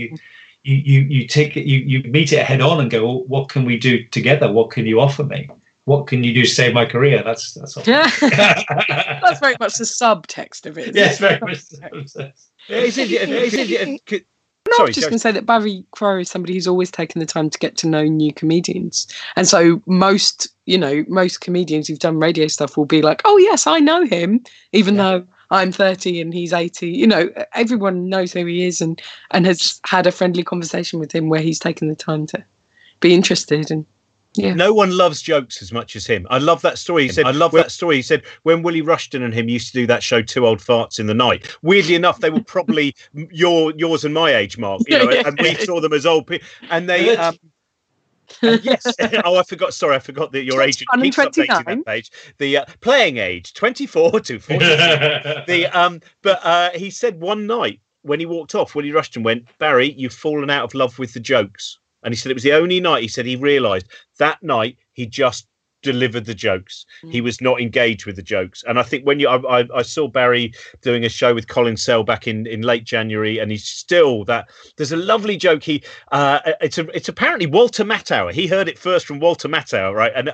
You take it, you meet it head on and go, well, what can we do together? What can you offer me? What can you do to save my career? That's all. That's very much the subtext of it. Yes, very much. I was just going to say that Barry Cryer is somebody who's always taken the time to get to know new comedians. And so most comedians who've done radio stuff will be like, oh, yes, I know him, even though I'm 30 and he's 80. Everyone knows who he is and has had a friendly conversation with him where he's taken the time to be interested and. Yeah. No one loves jokes as much as him. I love that story. He said, when Willie Rushton and him used to do that show, Two Old Farts in the Night, weirdly enough, they were probably yours and my age, Mark, and we saw them as old people. And they, yes. Oh, I forgot that your agent keeps updating that page. The playing age, 24 to 40. But he said one night when he walked off, Willie Rushton went, Barry, you've fallen out of love with the jokes. And he said it was the only night, he said, he realised that night he just delivered the jokes. He was not engaged with the jokes. And I think when I saw Barry doing a show with Colin Sell back in late January, and he's still that. There's a lovely joke. He it's apparently Walter Matthau. He heard it first from Walter Matthau, right? And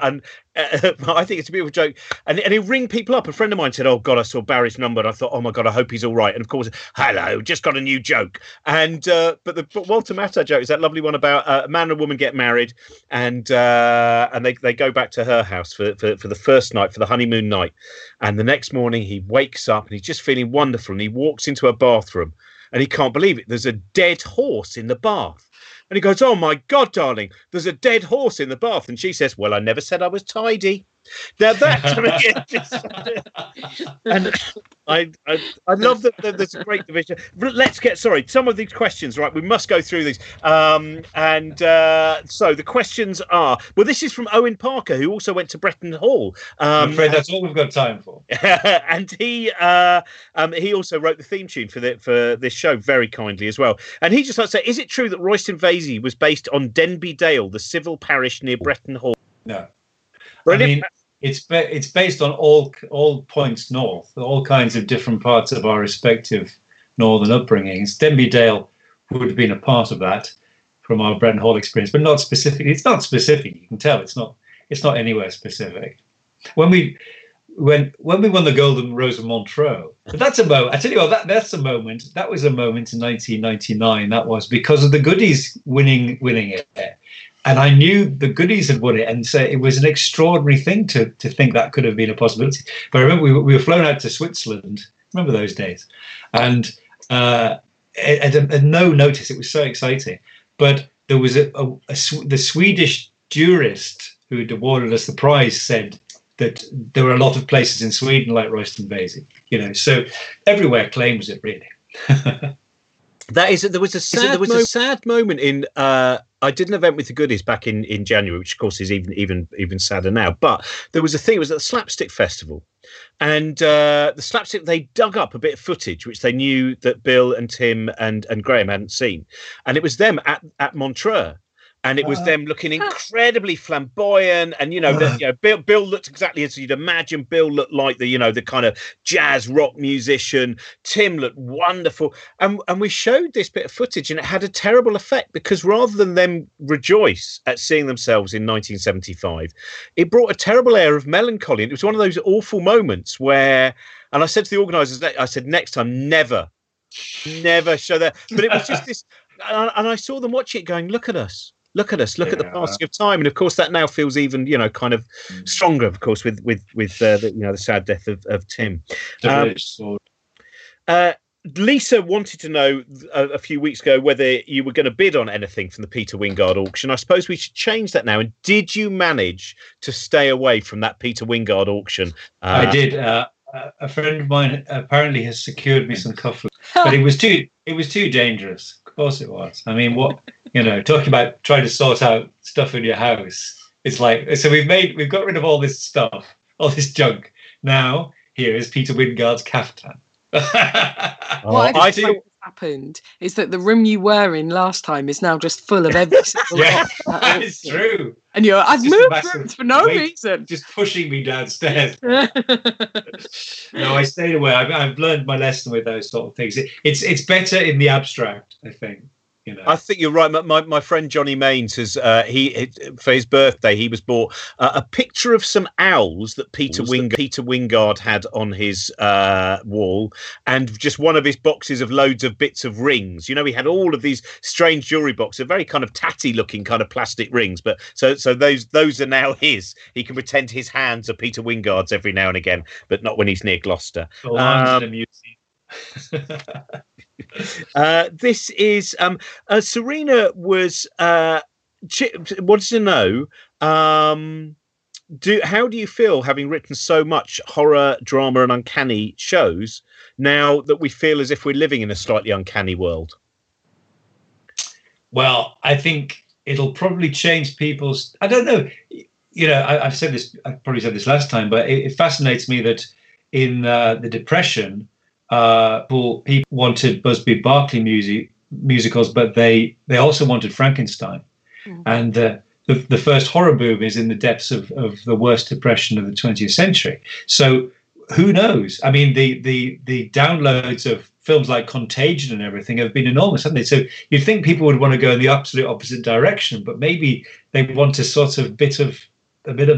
I think it's a beautiful joke. And he'll ring people up. A friend of mine said, oh God, I saw Barry's number, and I thought, oh my God, I hope he's all right. And of course, hello, just got a new joke. And but Walter Matthau joke is that lovely one about a man and a woman get married, and they go back to her house for the first night, for the honeymoon night, and the next morning he wakes up and he's just feeling wonderful, and he walks into a bathroom and he can't believe it. There's a dead horse in the bath, and he goes, oh my God, darling, there's a dead horse in the bath. And she says, well, I never said I was tidy. Now that to me is, and I love that there's a great division. But let's get some of these questions right. We must go through these. So the questions are, well, this is from Owen Parker, who also went to Bretton Hall. I'm afraid that's all we've got time for. And he also wrote the theme tune for this show very kindly as well. And he just likes to say, is it true that Royston Vasey was based on Denby Dale, the civil parish near Bretton Hall? No. Brilliant. I mean, it's based on all points north, all kinds of different parts of our respective northern upbringings. Denby Dale would have been a part of that from our Bretton Hall experience, but not specific. It's not specific. You can tell it's not anywhere specific. When we won the Golden Rose of Montreux, but that's a moment. I tell you what, that's a moment. That was a moment in 1999. That was because of the Goodies winning it. And I knew the Goodies had won it, and so it was an extraordinary thing to think that could have been a possibility. But I remember we were flown out to Switzerland. Remember those days? And at no notice, it was so exciting. But there was the Swedish jurist who had awarded us the prize said that there were a lot of places in Sweden like Royston Vasey. You know, so everywhere claims it, really. That is, there was a sad moment in. I did an event with the Goodies back in January, which of course is even sadder now. But there was a thing, it was at the Slapstick Festival. And the Slapstick, they dug up a bit of footage, which they knew that Bill and Tim and Graham hadn't seen. And it was them at Montreux. And it was them looking incredibly flamboyant. And, Bill looked exactly as you'd imagine. Bill looked like the kind of jazz rock musician. Tim looked wonderful. And we showed this bit of footage, and it had a terrible effect, because rather than them rejoice at seeing themselves in 1975, it brought a terrible air of melancholy. And it was one of those awful moments where, and I said to the organisers, I said, next time, never show that. But it was just this, and I saw them watch it going, look at us. Look at us! Look at the passing of time, and of course that now feels even, kind of stronger. Of course, with the sad death of Tim. Lisa wanted to know a few weeks ago whether you were going to bid on anything from the Peter Wyngarde auction. I suppose we should change that now. And did you manage to stay away from that Peter Wyngarde auction? I did. A friend of mine apparently has secured me some cufflinks, but it was too dangerous. Of course, it was. I mean, what? Talking about trying to sort out stuff in your house. It's like, so we've got rid of all this stuff, all this junk. Now here is Peter Wyngarde's caftan. What's happened is that the room you were in last time is now just full of every single lot. It's true. And I've moved rooms for no reason. Just pushing me downstairs. No, I stayed away. I've learned my lesson with those sort of things. It's better in the abstract, I think. I think you're right. My friend Johnny Maines has for his birthday he was bought a picture of some owls that Peter Wyngarde had on his wall, and just one of his boxes of loads of bits of rings. He had all of these strange jewelry boxes, very kind of tatty looking kind of plastic rings. But so those are now his. He can pretend his hands are Peter Wyngarde's every now and again, but not when he's near Gloucester. Oh, this is Serena was wanted to know how do you feel having written so much horror, drama and uncanny shows now that we feel as if we're living in a slightly uncanny world? Well, I think it'll probably change people's, I don't know, I've said this, I probably said this last time, but it fascinates me that in the Depression people wanted Busby Berkeley musicals, but they also wanted Frankenstein. Mm. And the first horror boom is in the depths of the worst depression of the 20th century. So who knows? I mean, the downloads of films like Contagion and everything have been enormous, haven't they? So you'd think people would want to go in the absolute opposite direction, but maybe they want a bit of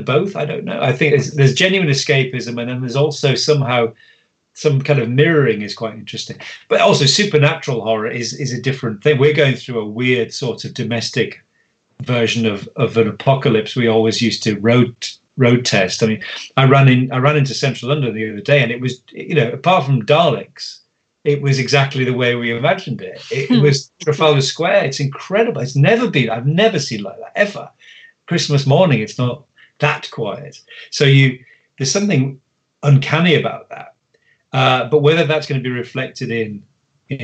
both. I don't know. I think there's genuine escapism, and then there's also somehow some kind of mirroring is quite interesting. But also supernatural horror is a different thing. We're going through a weird sort of domestic version of an apocalypse we always used to road test. I mean, I ran into central London the other day, and it was, apart from Daleks, it was exactly the way we imagined it. It was Trafalgar Square. It's incredible. I've never seen like that ever. Christmas morning, it's not that quiet. So there's something uncanny about that. But whether that's going to be reflected in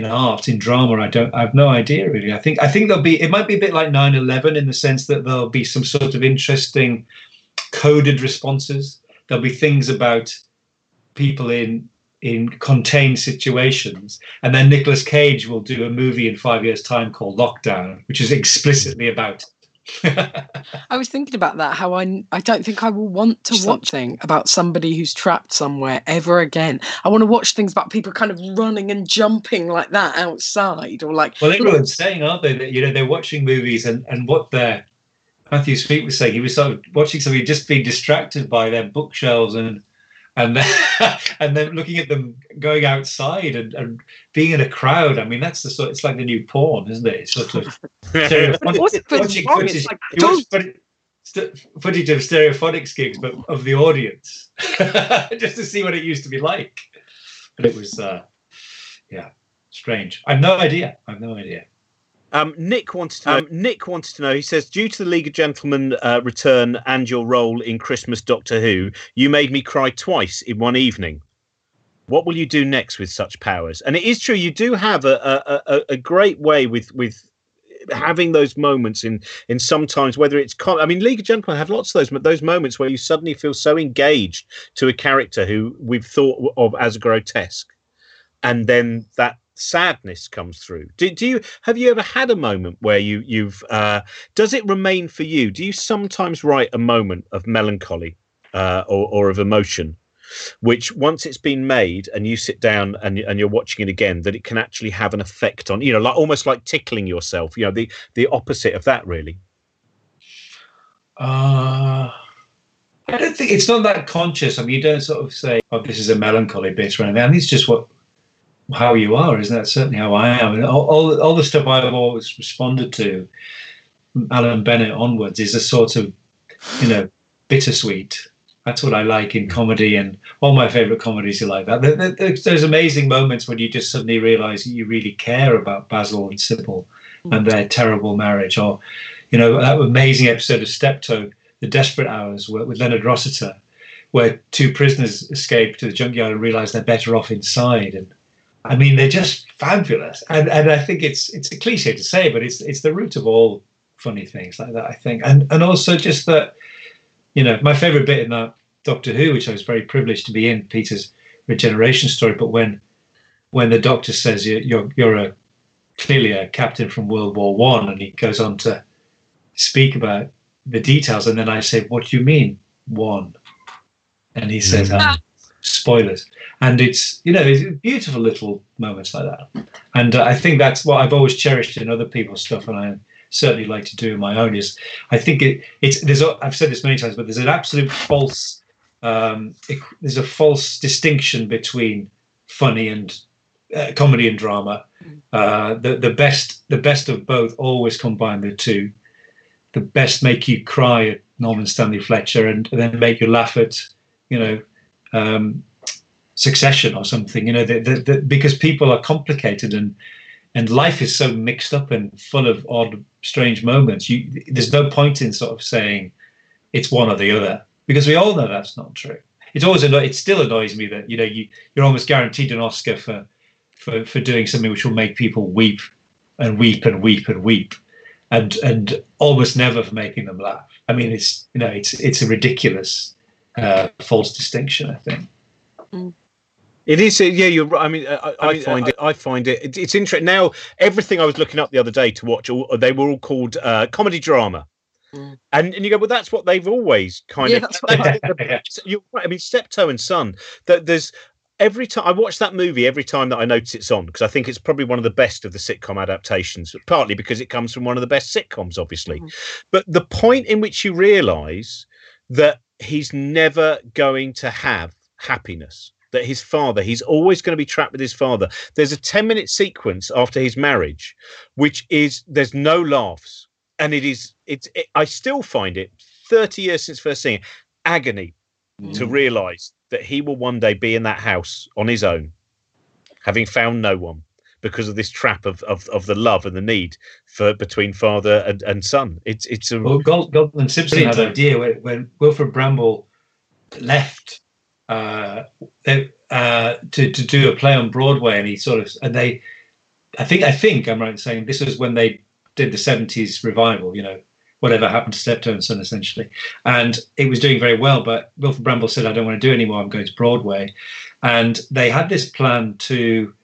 art, in drama, I have no idea really. I think there'll be, it might be a bit like 9/11 in the sense that there'll be some sort of interesting coded responses. There'll be things about people in contained situations, and then Nicolas Cage will do a movie in 5 years' time called Lockdown, which is explicitly about it. I was thinking about that, how I don't think I will want to watch something about somebody who's trapped somewhere ever again. I want to watch things about people kind of running and jumping like that outside, or like, well, everyone's saying, aren't they, that, you know, they're watching movies and what they're, Matthew Sweet was saying, he was sort of watching somebody just be distracted by their bookshelves and then looking at them going outside and being in a crowd. I mean, that's the sort. It's like the new porn, isn't it? It's sort of footage of Stereophonics gigs, but of the audience, just to see what it used to be like. But it was, yeah, strange. I've no idea. Nick wants to know, he says, due to the League of Gentlemen return and your role in Christmas Doctor Who, you made me cry twice in one evening. What will you do next with such powers? And it is true, you do have a great way with having those moments in sometimes, whether it's... I mean, League of Gentlemen have lots of those moments where you suddenly feel so engaged to a character who we've thought of as grotesque. And then that sadness comes through. Have you ever had a moment where you've does it remain for you? Do you sometimes write a moment of melancholy or of emotion, which once it's been made and you sit down and you're watching it again, that it can actually have an effect on, you know, like almost like tickling yourself, you know, the opposite of that really? I don't think it's not that conscious. I mean, you don't sort of say, oh, this is a melancholy bit right now. I mean, it's just how you are, isn't that certainly how I am? And all the stuff I've always responded to, Alan Bennett onwards, is a sort of, you know, bittersweet. That's what I like in comedy, and all my favourite comedies are like that. There's amazing moments when you just suddenly realise you really care about Basil and Sybil and their terrible marriage, or, you know, that amazing episode of Steptoe, The Desperate Hours, with Leonard Rossiter, where two prisoners escape to the junkyard and realise they're better off inside, and I mean, they're just fabulous, and I think it's a cliche to say, but it's the root of all funny things like that, I think, and also just that, you know, my favourite bit in that Doctor Who, which I was very privileged to be in, Peter's regeneration story, but when the Doctor says you're clearly a captain from World War I, and he goes on to speak about the details, and then I say, what do you mean one? And he says, spoilers. And it's, you know, it's beautiful little moments like that, and I think that's what I've always cherished in other people's stuff, and I certainly like to do in my own. Is I think it's I've said this many times, but there's an absolute false there's a false distinction between funny and comedy and drama. The best of both always combine the two. The best make you cry at Norman Stanley Fletcher, and then make you laugh at, you know, Succession or something, you know, because people are complicated and life is so mixed up and full of odd, strange moments. There's no point in sort of saying it's one or the other, because we all know that's not true. It still annoys me that, you know, you're almost guaranteed an Oscar for doing something which will make people weep and weep and weep and weep, and almost never for making them laugh. I mean, it's, you know, it's a ridiculous false distinction, I think. It is, yeah. You're right. I mean, I find it. It's interesting. Now, everything I was looking up the other day to watch, they were all called comedy drama, and you go, well, that's what they've always kind of. You're right. I mean, Steptoe and Son. That there's. Every time I watch that movie, every time that I notice it's on, because I think it's probably one of the best of the sitcom adaptations, partly because it comes from one of the best sitcoms, obviously. But the point in which you realise that he's never going to have happiness, that his father, he's always going to be trapped with his father. There's a 10-minute sequence after his marriage, which is, there's no laughs. And it's I still find it, 30 years since first seeing it, agony to realise that he will one day be in that house on his own, having found no one. because of this trap of the love and the need for between father and son. It's a well, Goldman and Simpson had an idea when Wilfred Bramble left to do a play on Broadway, and he sort of and they, I think I'm right in saying this was when they did the 70s revival, you know, Whatever Happened to Steptoe and Son, essentially. And it was doing very well, but Wilfred Bramble said, I don't want to do it anymore, I'm going to Broadway. And they had this plan to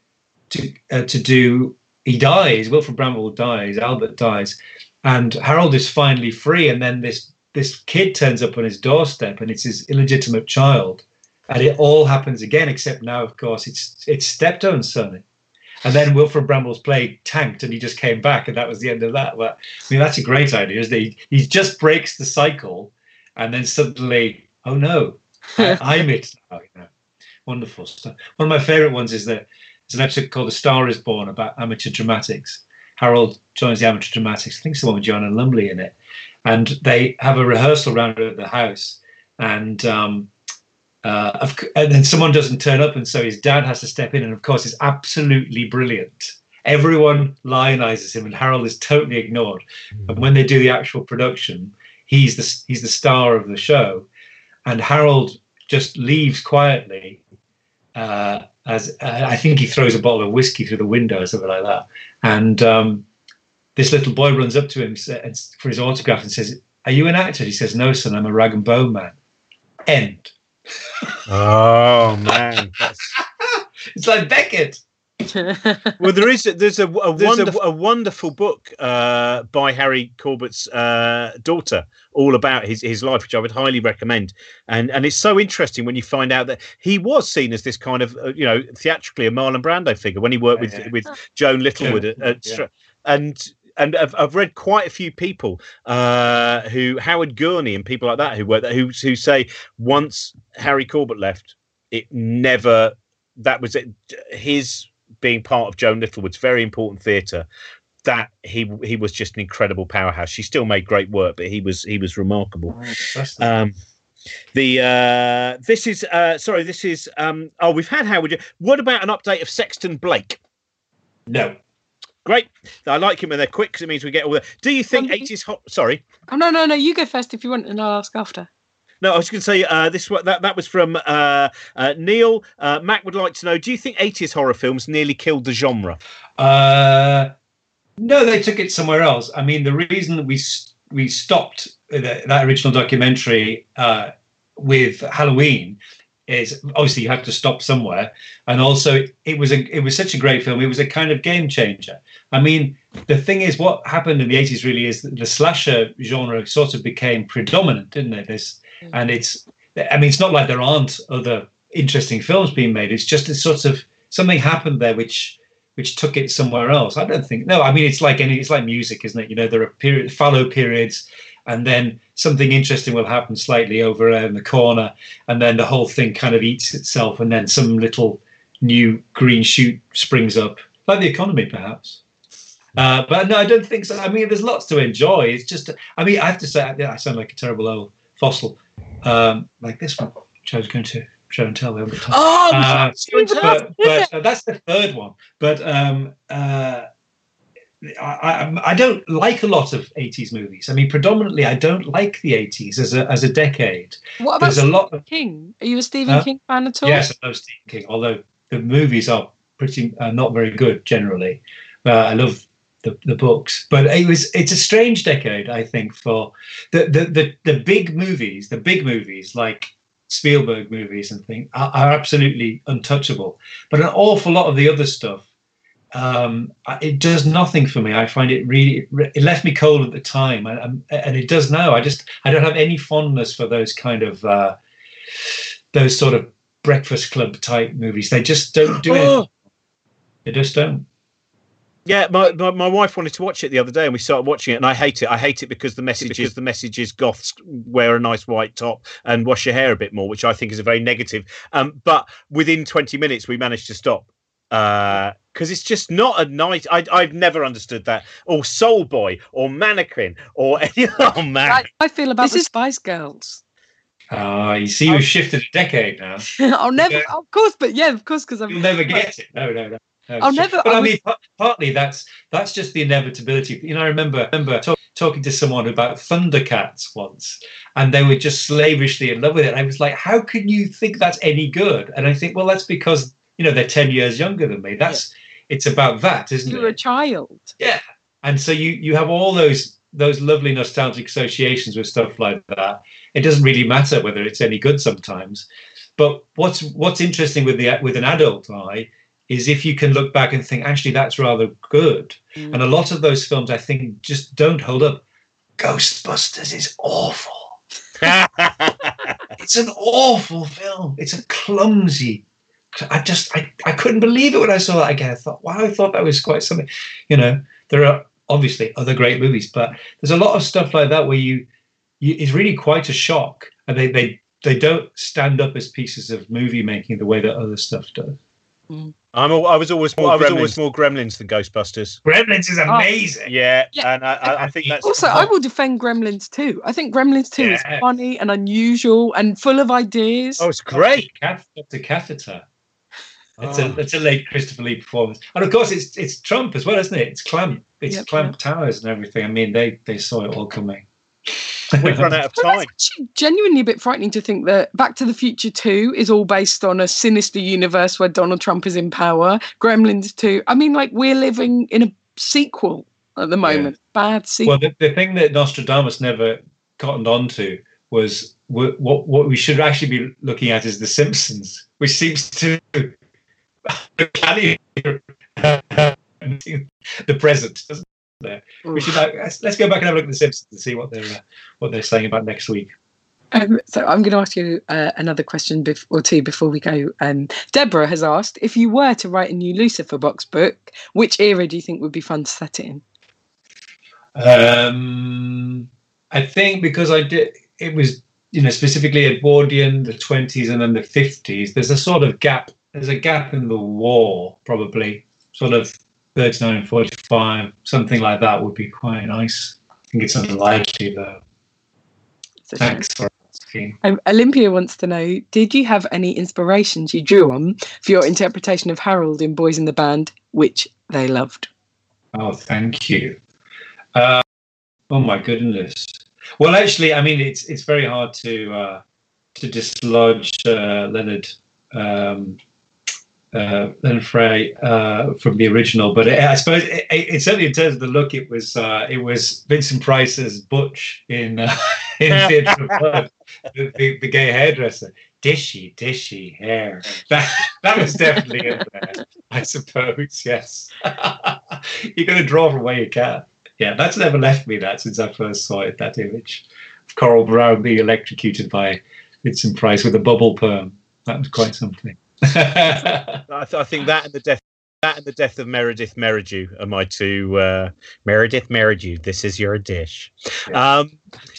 do, he dies, Wilfred Bramble dies, Albert dies, and Harold is finally free. And then this kid turns up on his doorstep, and it's his illegitimate child. And it all happens again, except now, of course, it's Steptoe and Son. And then Wilfred Bramble's play tanked, and he just came back, and that was the end of that. But I mean, that's a great idea, isn't it? He just breaks the cycle, and then suddenly, oh no, I'm it now. You know, wonderful stuff. One of my favourite ones is that there's an episode called "The Star Is Born" about amateur dramatics. Harold joins the amateur dramatics. I think it's the one with Joanna Lumley in it, and they have a rehearsal round at the house, and. And then someone doesn't turn up, and so his dad has to step in, and of course is absolutely brilliant. Everyone lionizes him, and Harold is totally ignored. And when they do the actual production, he's the star of the show, and Harold just leaves quietly. As I think he throws a bottle of whiskey through the window or something like that, and this little boy runs up to him for his autograph and says, "Are you an actor?" He says, "No, son, I'm a rag and bone man." End. Oh man, it's like Beckett. Well, there's a wonderful book by Harry Corbett's daughter, all about his life, which I would highly recommend. And it's so interesting when you find out that he was seen as this kind of theatrically a Marlon Brando figure when he worked with Joan Littlewood And I've read quite a few people who Howard Gurney and people like that who work there who say once Harry Corbett left, that was it. His being part of Joan Littlewood's very important theatre, that he was just an incredible powerhouse. She still made great work, but he was remarkable. We've had Howard. What about an update of Sexton Blake? No. Great. I like him when they're quick because it means we get all the... Do you think 80s... Sorry. Oh, no. You go first if you want and I'll ask after. No, I was going to say that was from Neil. Mac would like to know, do you think 80s horror films nearly killed the genre? No, they took it somewhere else. I mean, the reason that we stopped that original documentary with Halloween is obviously you have to stop somewhere, and also it was such a great film. It was a kind of game changer. I mean, the thing is, what happened in the 80s really is that the slasher genre sort of became predominant, didn't it? And it's not like there aren't other interesting films being made. It's just a sort of something happened there which took it somewhere else. I don't think. No, I mean it's like music, isn't it? You know, there are fallow periods. And then something interesting will happen slightly over in the corner, and then the whole thing kind of eats itself, and then some little new green shoot springs up, like the economy, perhaps. But no, I don't think so. I mean, there's lots to enjoy. It's just, I mean, I have to say, I sound like a terrible old fossil, like this one, which I was going to show and tell over the time. Oh, but that's the third one. But I don't like a lot of 80s movies. I mean, predominantly, I don't like the 80s as a decade. What about Stephen King? Are you a Stephen King fan at all? Yes, I love Stephen King, although the movies are pretty not very good generally. I love the books. But it's a strange decade, I think, for the big movies. The big movies like Spielberg movies and things are absolutely untouchable. But an awful lot of the other stuff, it does nothing for me. I find it really, it left me cold at the time, and it does now. I don't have any fondness for those kind of those sort of Breakfast Club type movies. They just don't do it. They just don't. Yeah, my wife wanted to watch it the other day, and we started watching it, and I hate it. I hate it because the message is goths wear a nice white top and wash your hair a bit more, which I think is a very negative. But within 20 minutes, we managed to stop. Because it's just not a nice. I've never understood that. Or Soul Boy, or Mannequin, or any. Oh man, I feel about the Spice Girls. You see, you've shifted a decade now. Of course, because I've never get it. No. Partly that's just the inevitability. You know, I remember talking to someone about Thundercats once, and they were just slavishly in love with it. And I was like, how can you think that's any good? And I think, well, that's because, you know, they're 10 years younger than me. It's about that, isn't it? You're a child. Yeah. And so you have all those lovely nostalgic associations with stuff like that. It doesn't really matter whether it's any good sometimes. But what's interesting with an adult eye is if you can look back and think, actually, that's rather good. Mm. And a lot of those films, I think, just don't hold up. Ghostbusters is awful. It's an awful film. It's a clumsy. I couldn't believe it when I saw that again. I thought, wow, I thought that was quite something. You know, there are obviously other great movies, but there's a lot of stuff like that where you it's really quite a shock. And they don't stand up as pieces of movie making the way that other stuff does. Mm. I was always more Gremlins than Ghostbusters. Gremlins is amazing. And I think that's also. I will defend Gremlins 2. I think Gremlins 2 is funny and unusual and full of ideas. Oh, it's great. Catheter. It's a late Christopher Lee performance, and of course it's Trump as well, isn't it? It's Clamp. It's Clamp Towers and everything. I mean, they saw it all coming. We've run out of time. Well, it's actually genuinely a bit frightening to think that Back to the Future 2 is all based on a sinister universe where Donald Trump is in power. Gremlins 2. I mean, like, we're living in a sequel at the moment. Yeah. Bad sequel. Well, the thing that Nostradamus never cottoned on to was what we should actually be looking at is The Simpsons, which seems to the present, doesn't it? There. We should let's go back and have a look at The Simpsons and see what they're saying about next week. So I'm going to ask you another question or two before we go. Deborah has asked, if you were to write a new Lucifer box book, which era do you think would be fun to set it in? I think because it was specifically Edwardian, the 20s and then the 50s. There's a sort of gap. There's a gap in the war, probably sort of 39, 45, something like that would be quite nice. I think it's unlikely, though. Thanks for asking. Olympia wants to know, did you have any inspirations you drew on for your interpretation of Harold in Boys in the Band, which they loved? Oh, thank you. Oh, my goodness. Well, actually, I mean, it's very hard to dislodge Leonard Frey from the original, but I suppose it certainly in terms of the look, it was Vincent Price's Butch in Theatre of Blood, the gay hairdresser, dishy hair. That was definitely in there, I suppose. Yes, you're going to draw from where you can. Yeah, that's never left me. That since I first saw it, that image of Coral Brown being electrocuted by Vincent Price with a bubble perm. That was quite something. I think that and the death of Meredith Meridew are my two. Meredith Meridew, this is your dish. Yeah.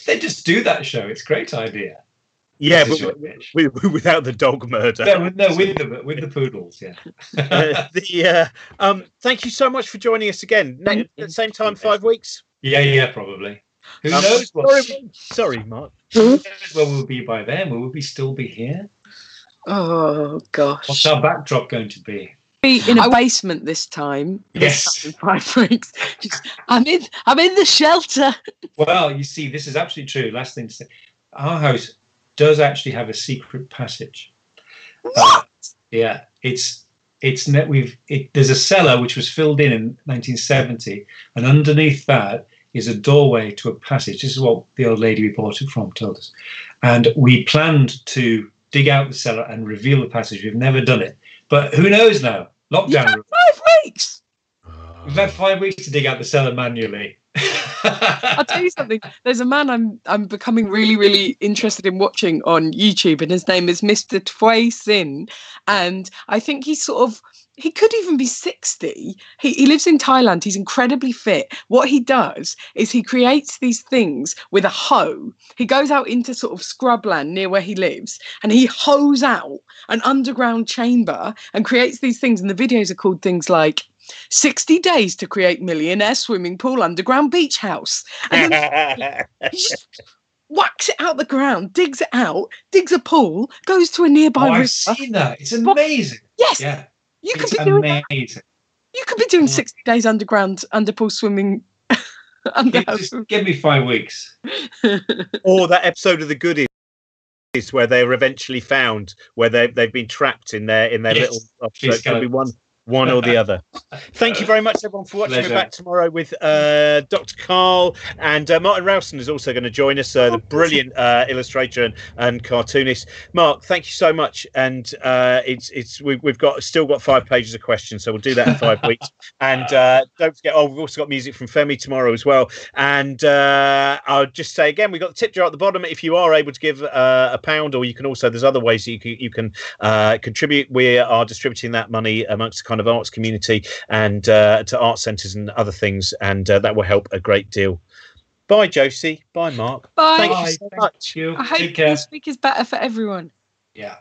They just do that show. It's a great idea. Yeah, but without the dog murder. No, with the poodles, yeah. Thank you so much for joining us again. At the same time, 5 weeks? Yeah, probably. Who knows? Sorry, Mark. Who knows where we'll be by then? Will we still be here? Oh gosh! What's our backdrop going to be? In a basement this time. Yes. This time 5 weeks. I'm in the shelter. Well, you see, this is absolutely true. Last thing to say, our house does actually have a secret passage. What? Yeah, there's a cellar which was filled in 1970, and underneath that is a doorway to a passage. This is what the old lady we bought it from told us, and we planned to dig out the cellar and reveal the passage. We've never done it. But who knows now? Lockdown. You've had 5 weeks. We've had 5 weeks to dig out the cellar manually. I'll tell you something. There's a man I'm becoming really, really interested in watching on YouTube, and his name is Mr. Tway Sin. And I think he's sort of... He could even be 60. He lives in Thailand. He's incredibly fit. What he does is he creates these things with a hoe. He goes out into sort of scrubland near where he lives, and he hoes out an underground chamber and creates these things. And the videos are called things like 60 days to create millionaire swimming pool underground beach house. And then he just whacks it out the ground, digs it out, digs a pool, goes to a nearby river. I've seen that. It's amazing. Yes. Yeah. You could be doing that. You could be doing 60 Days Underground, underpool swimming. Just give me 5 weeks. Or that episode of The Goodies where they're eventually found, where they've been trapped in their little. So it could be one or the other. Thank you very much, everyone, for watching. Pleasure. We're back tomorrow with Dr. Carl, and Martin Ralston is also going to join us, the brilliant illustrator and cartoonist. Mark, thank you so much, and we've still got 5 pages of questions, so we'll do that in 5 weeks. And don't forget, we've also got music from Femi tomorrow as well. And I'll just say again, we've got the tip jar at the bottom. If you are able to give £1, or you can also, there's other ways that you can contribute. We are distributing that money amongst the kind of arts community and to art centres and other things, and that will help a great deal. Bye, Josie. Bye, Mark. Bye. Thank you so much. I hope this week is better for everyone. Yeah.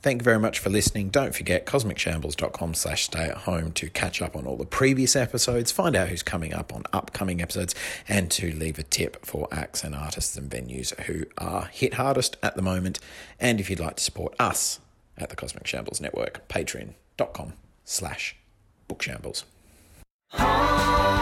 Thank you very much for listening. Don't forget cosmicshambles.com/stay-at-home to catch up on all the previous episodes, find out who's coming up on upcoming episodes, and to leave a tip for acts and artists and venues who are hit hardest at the moment. And if you'd like to support us at the Cosmic Shambles Network, patreon.com/bookshambles.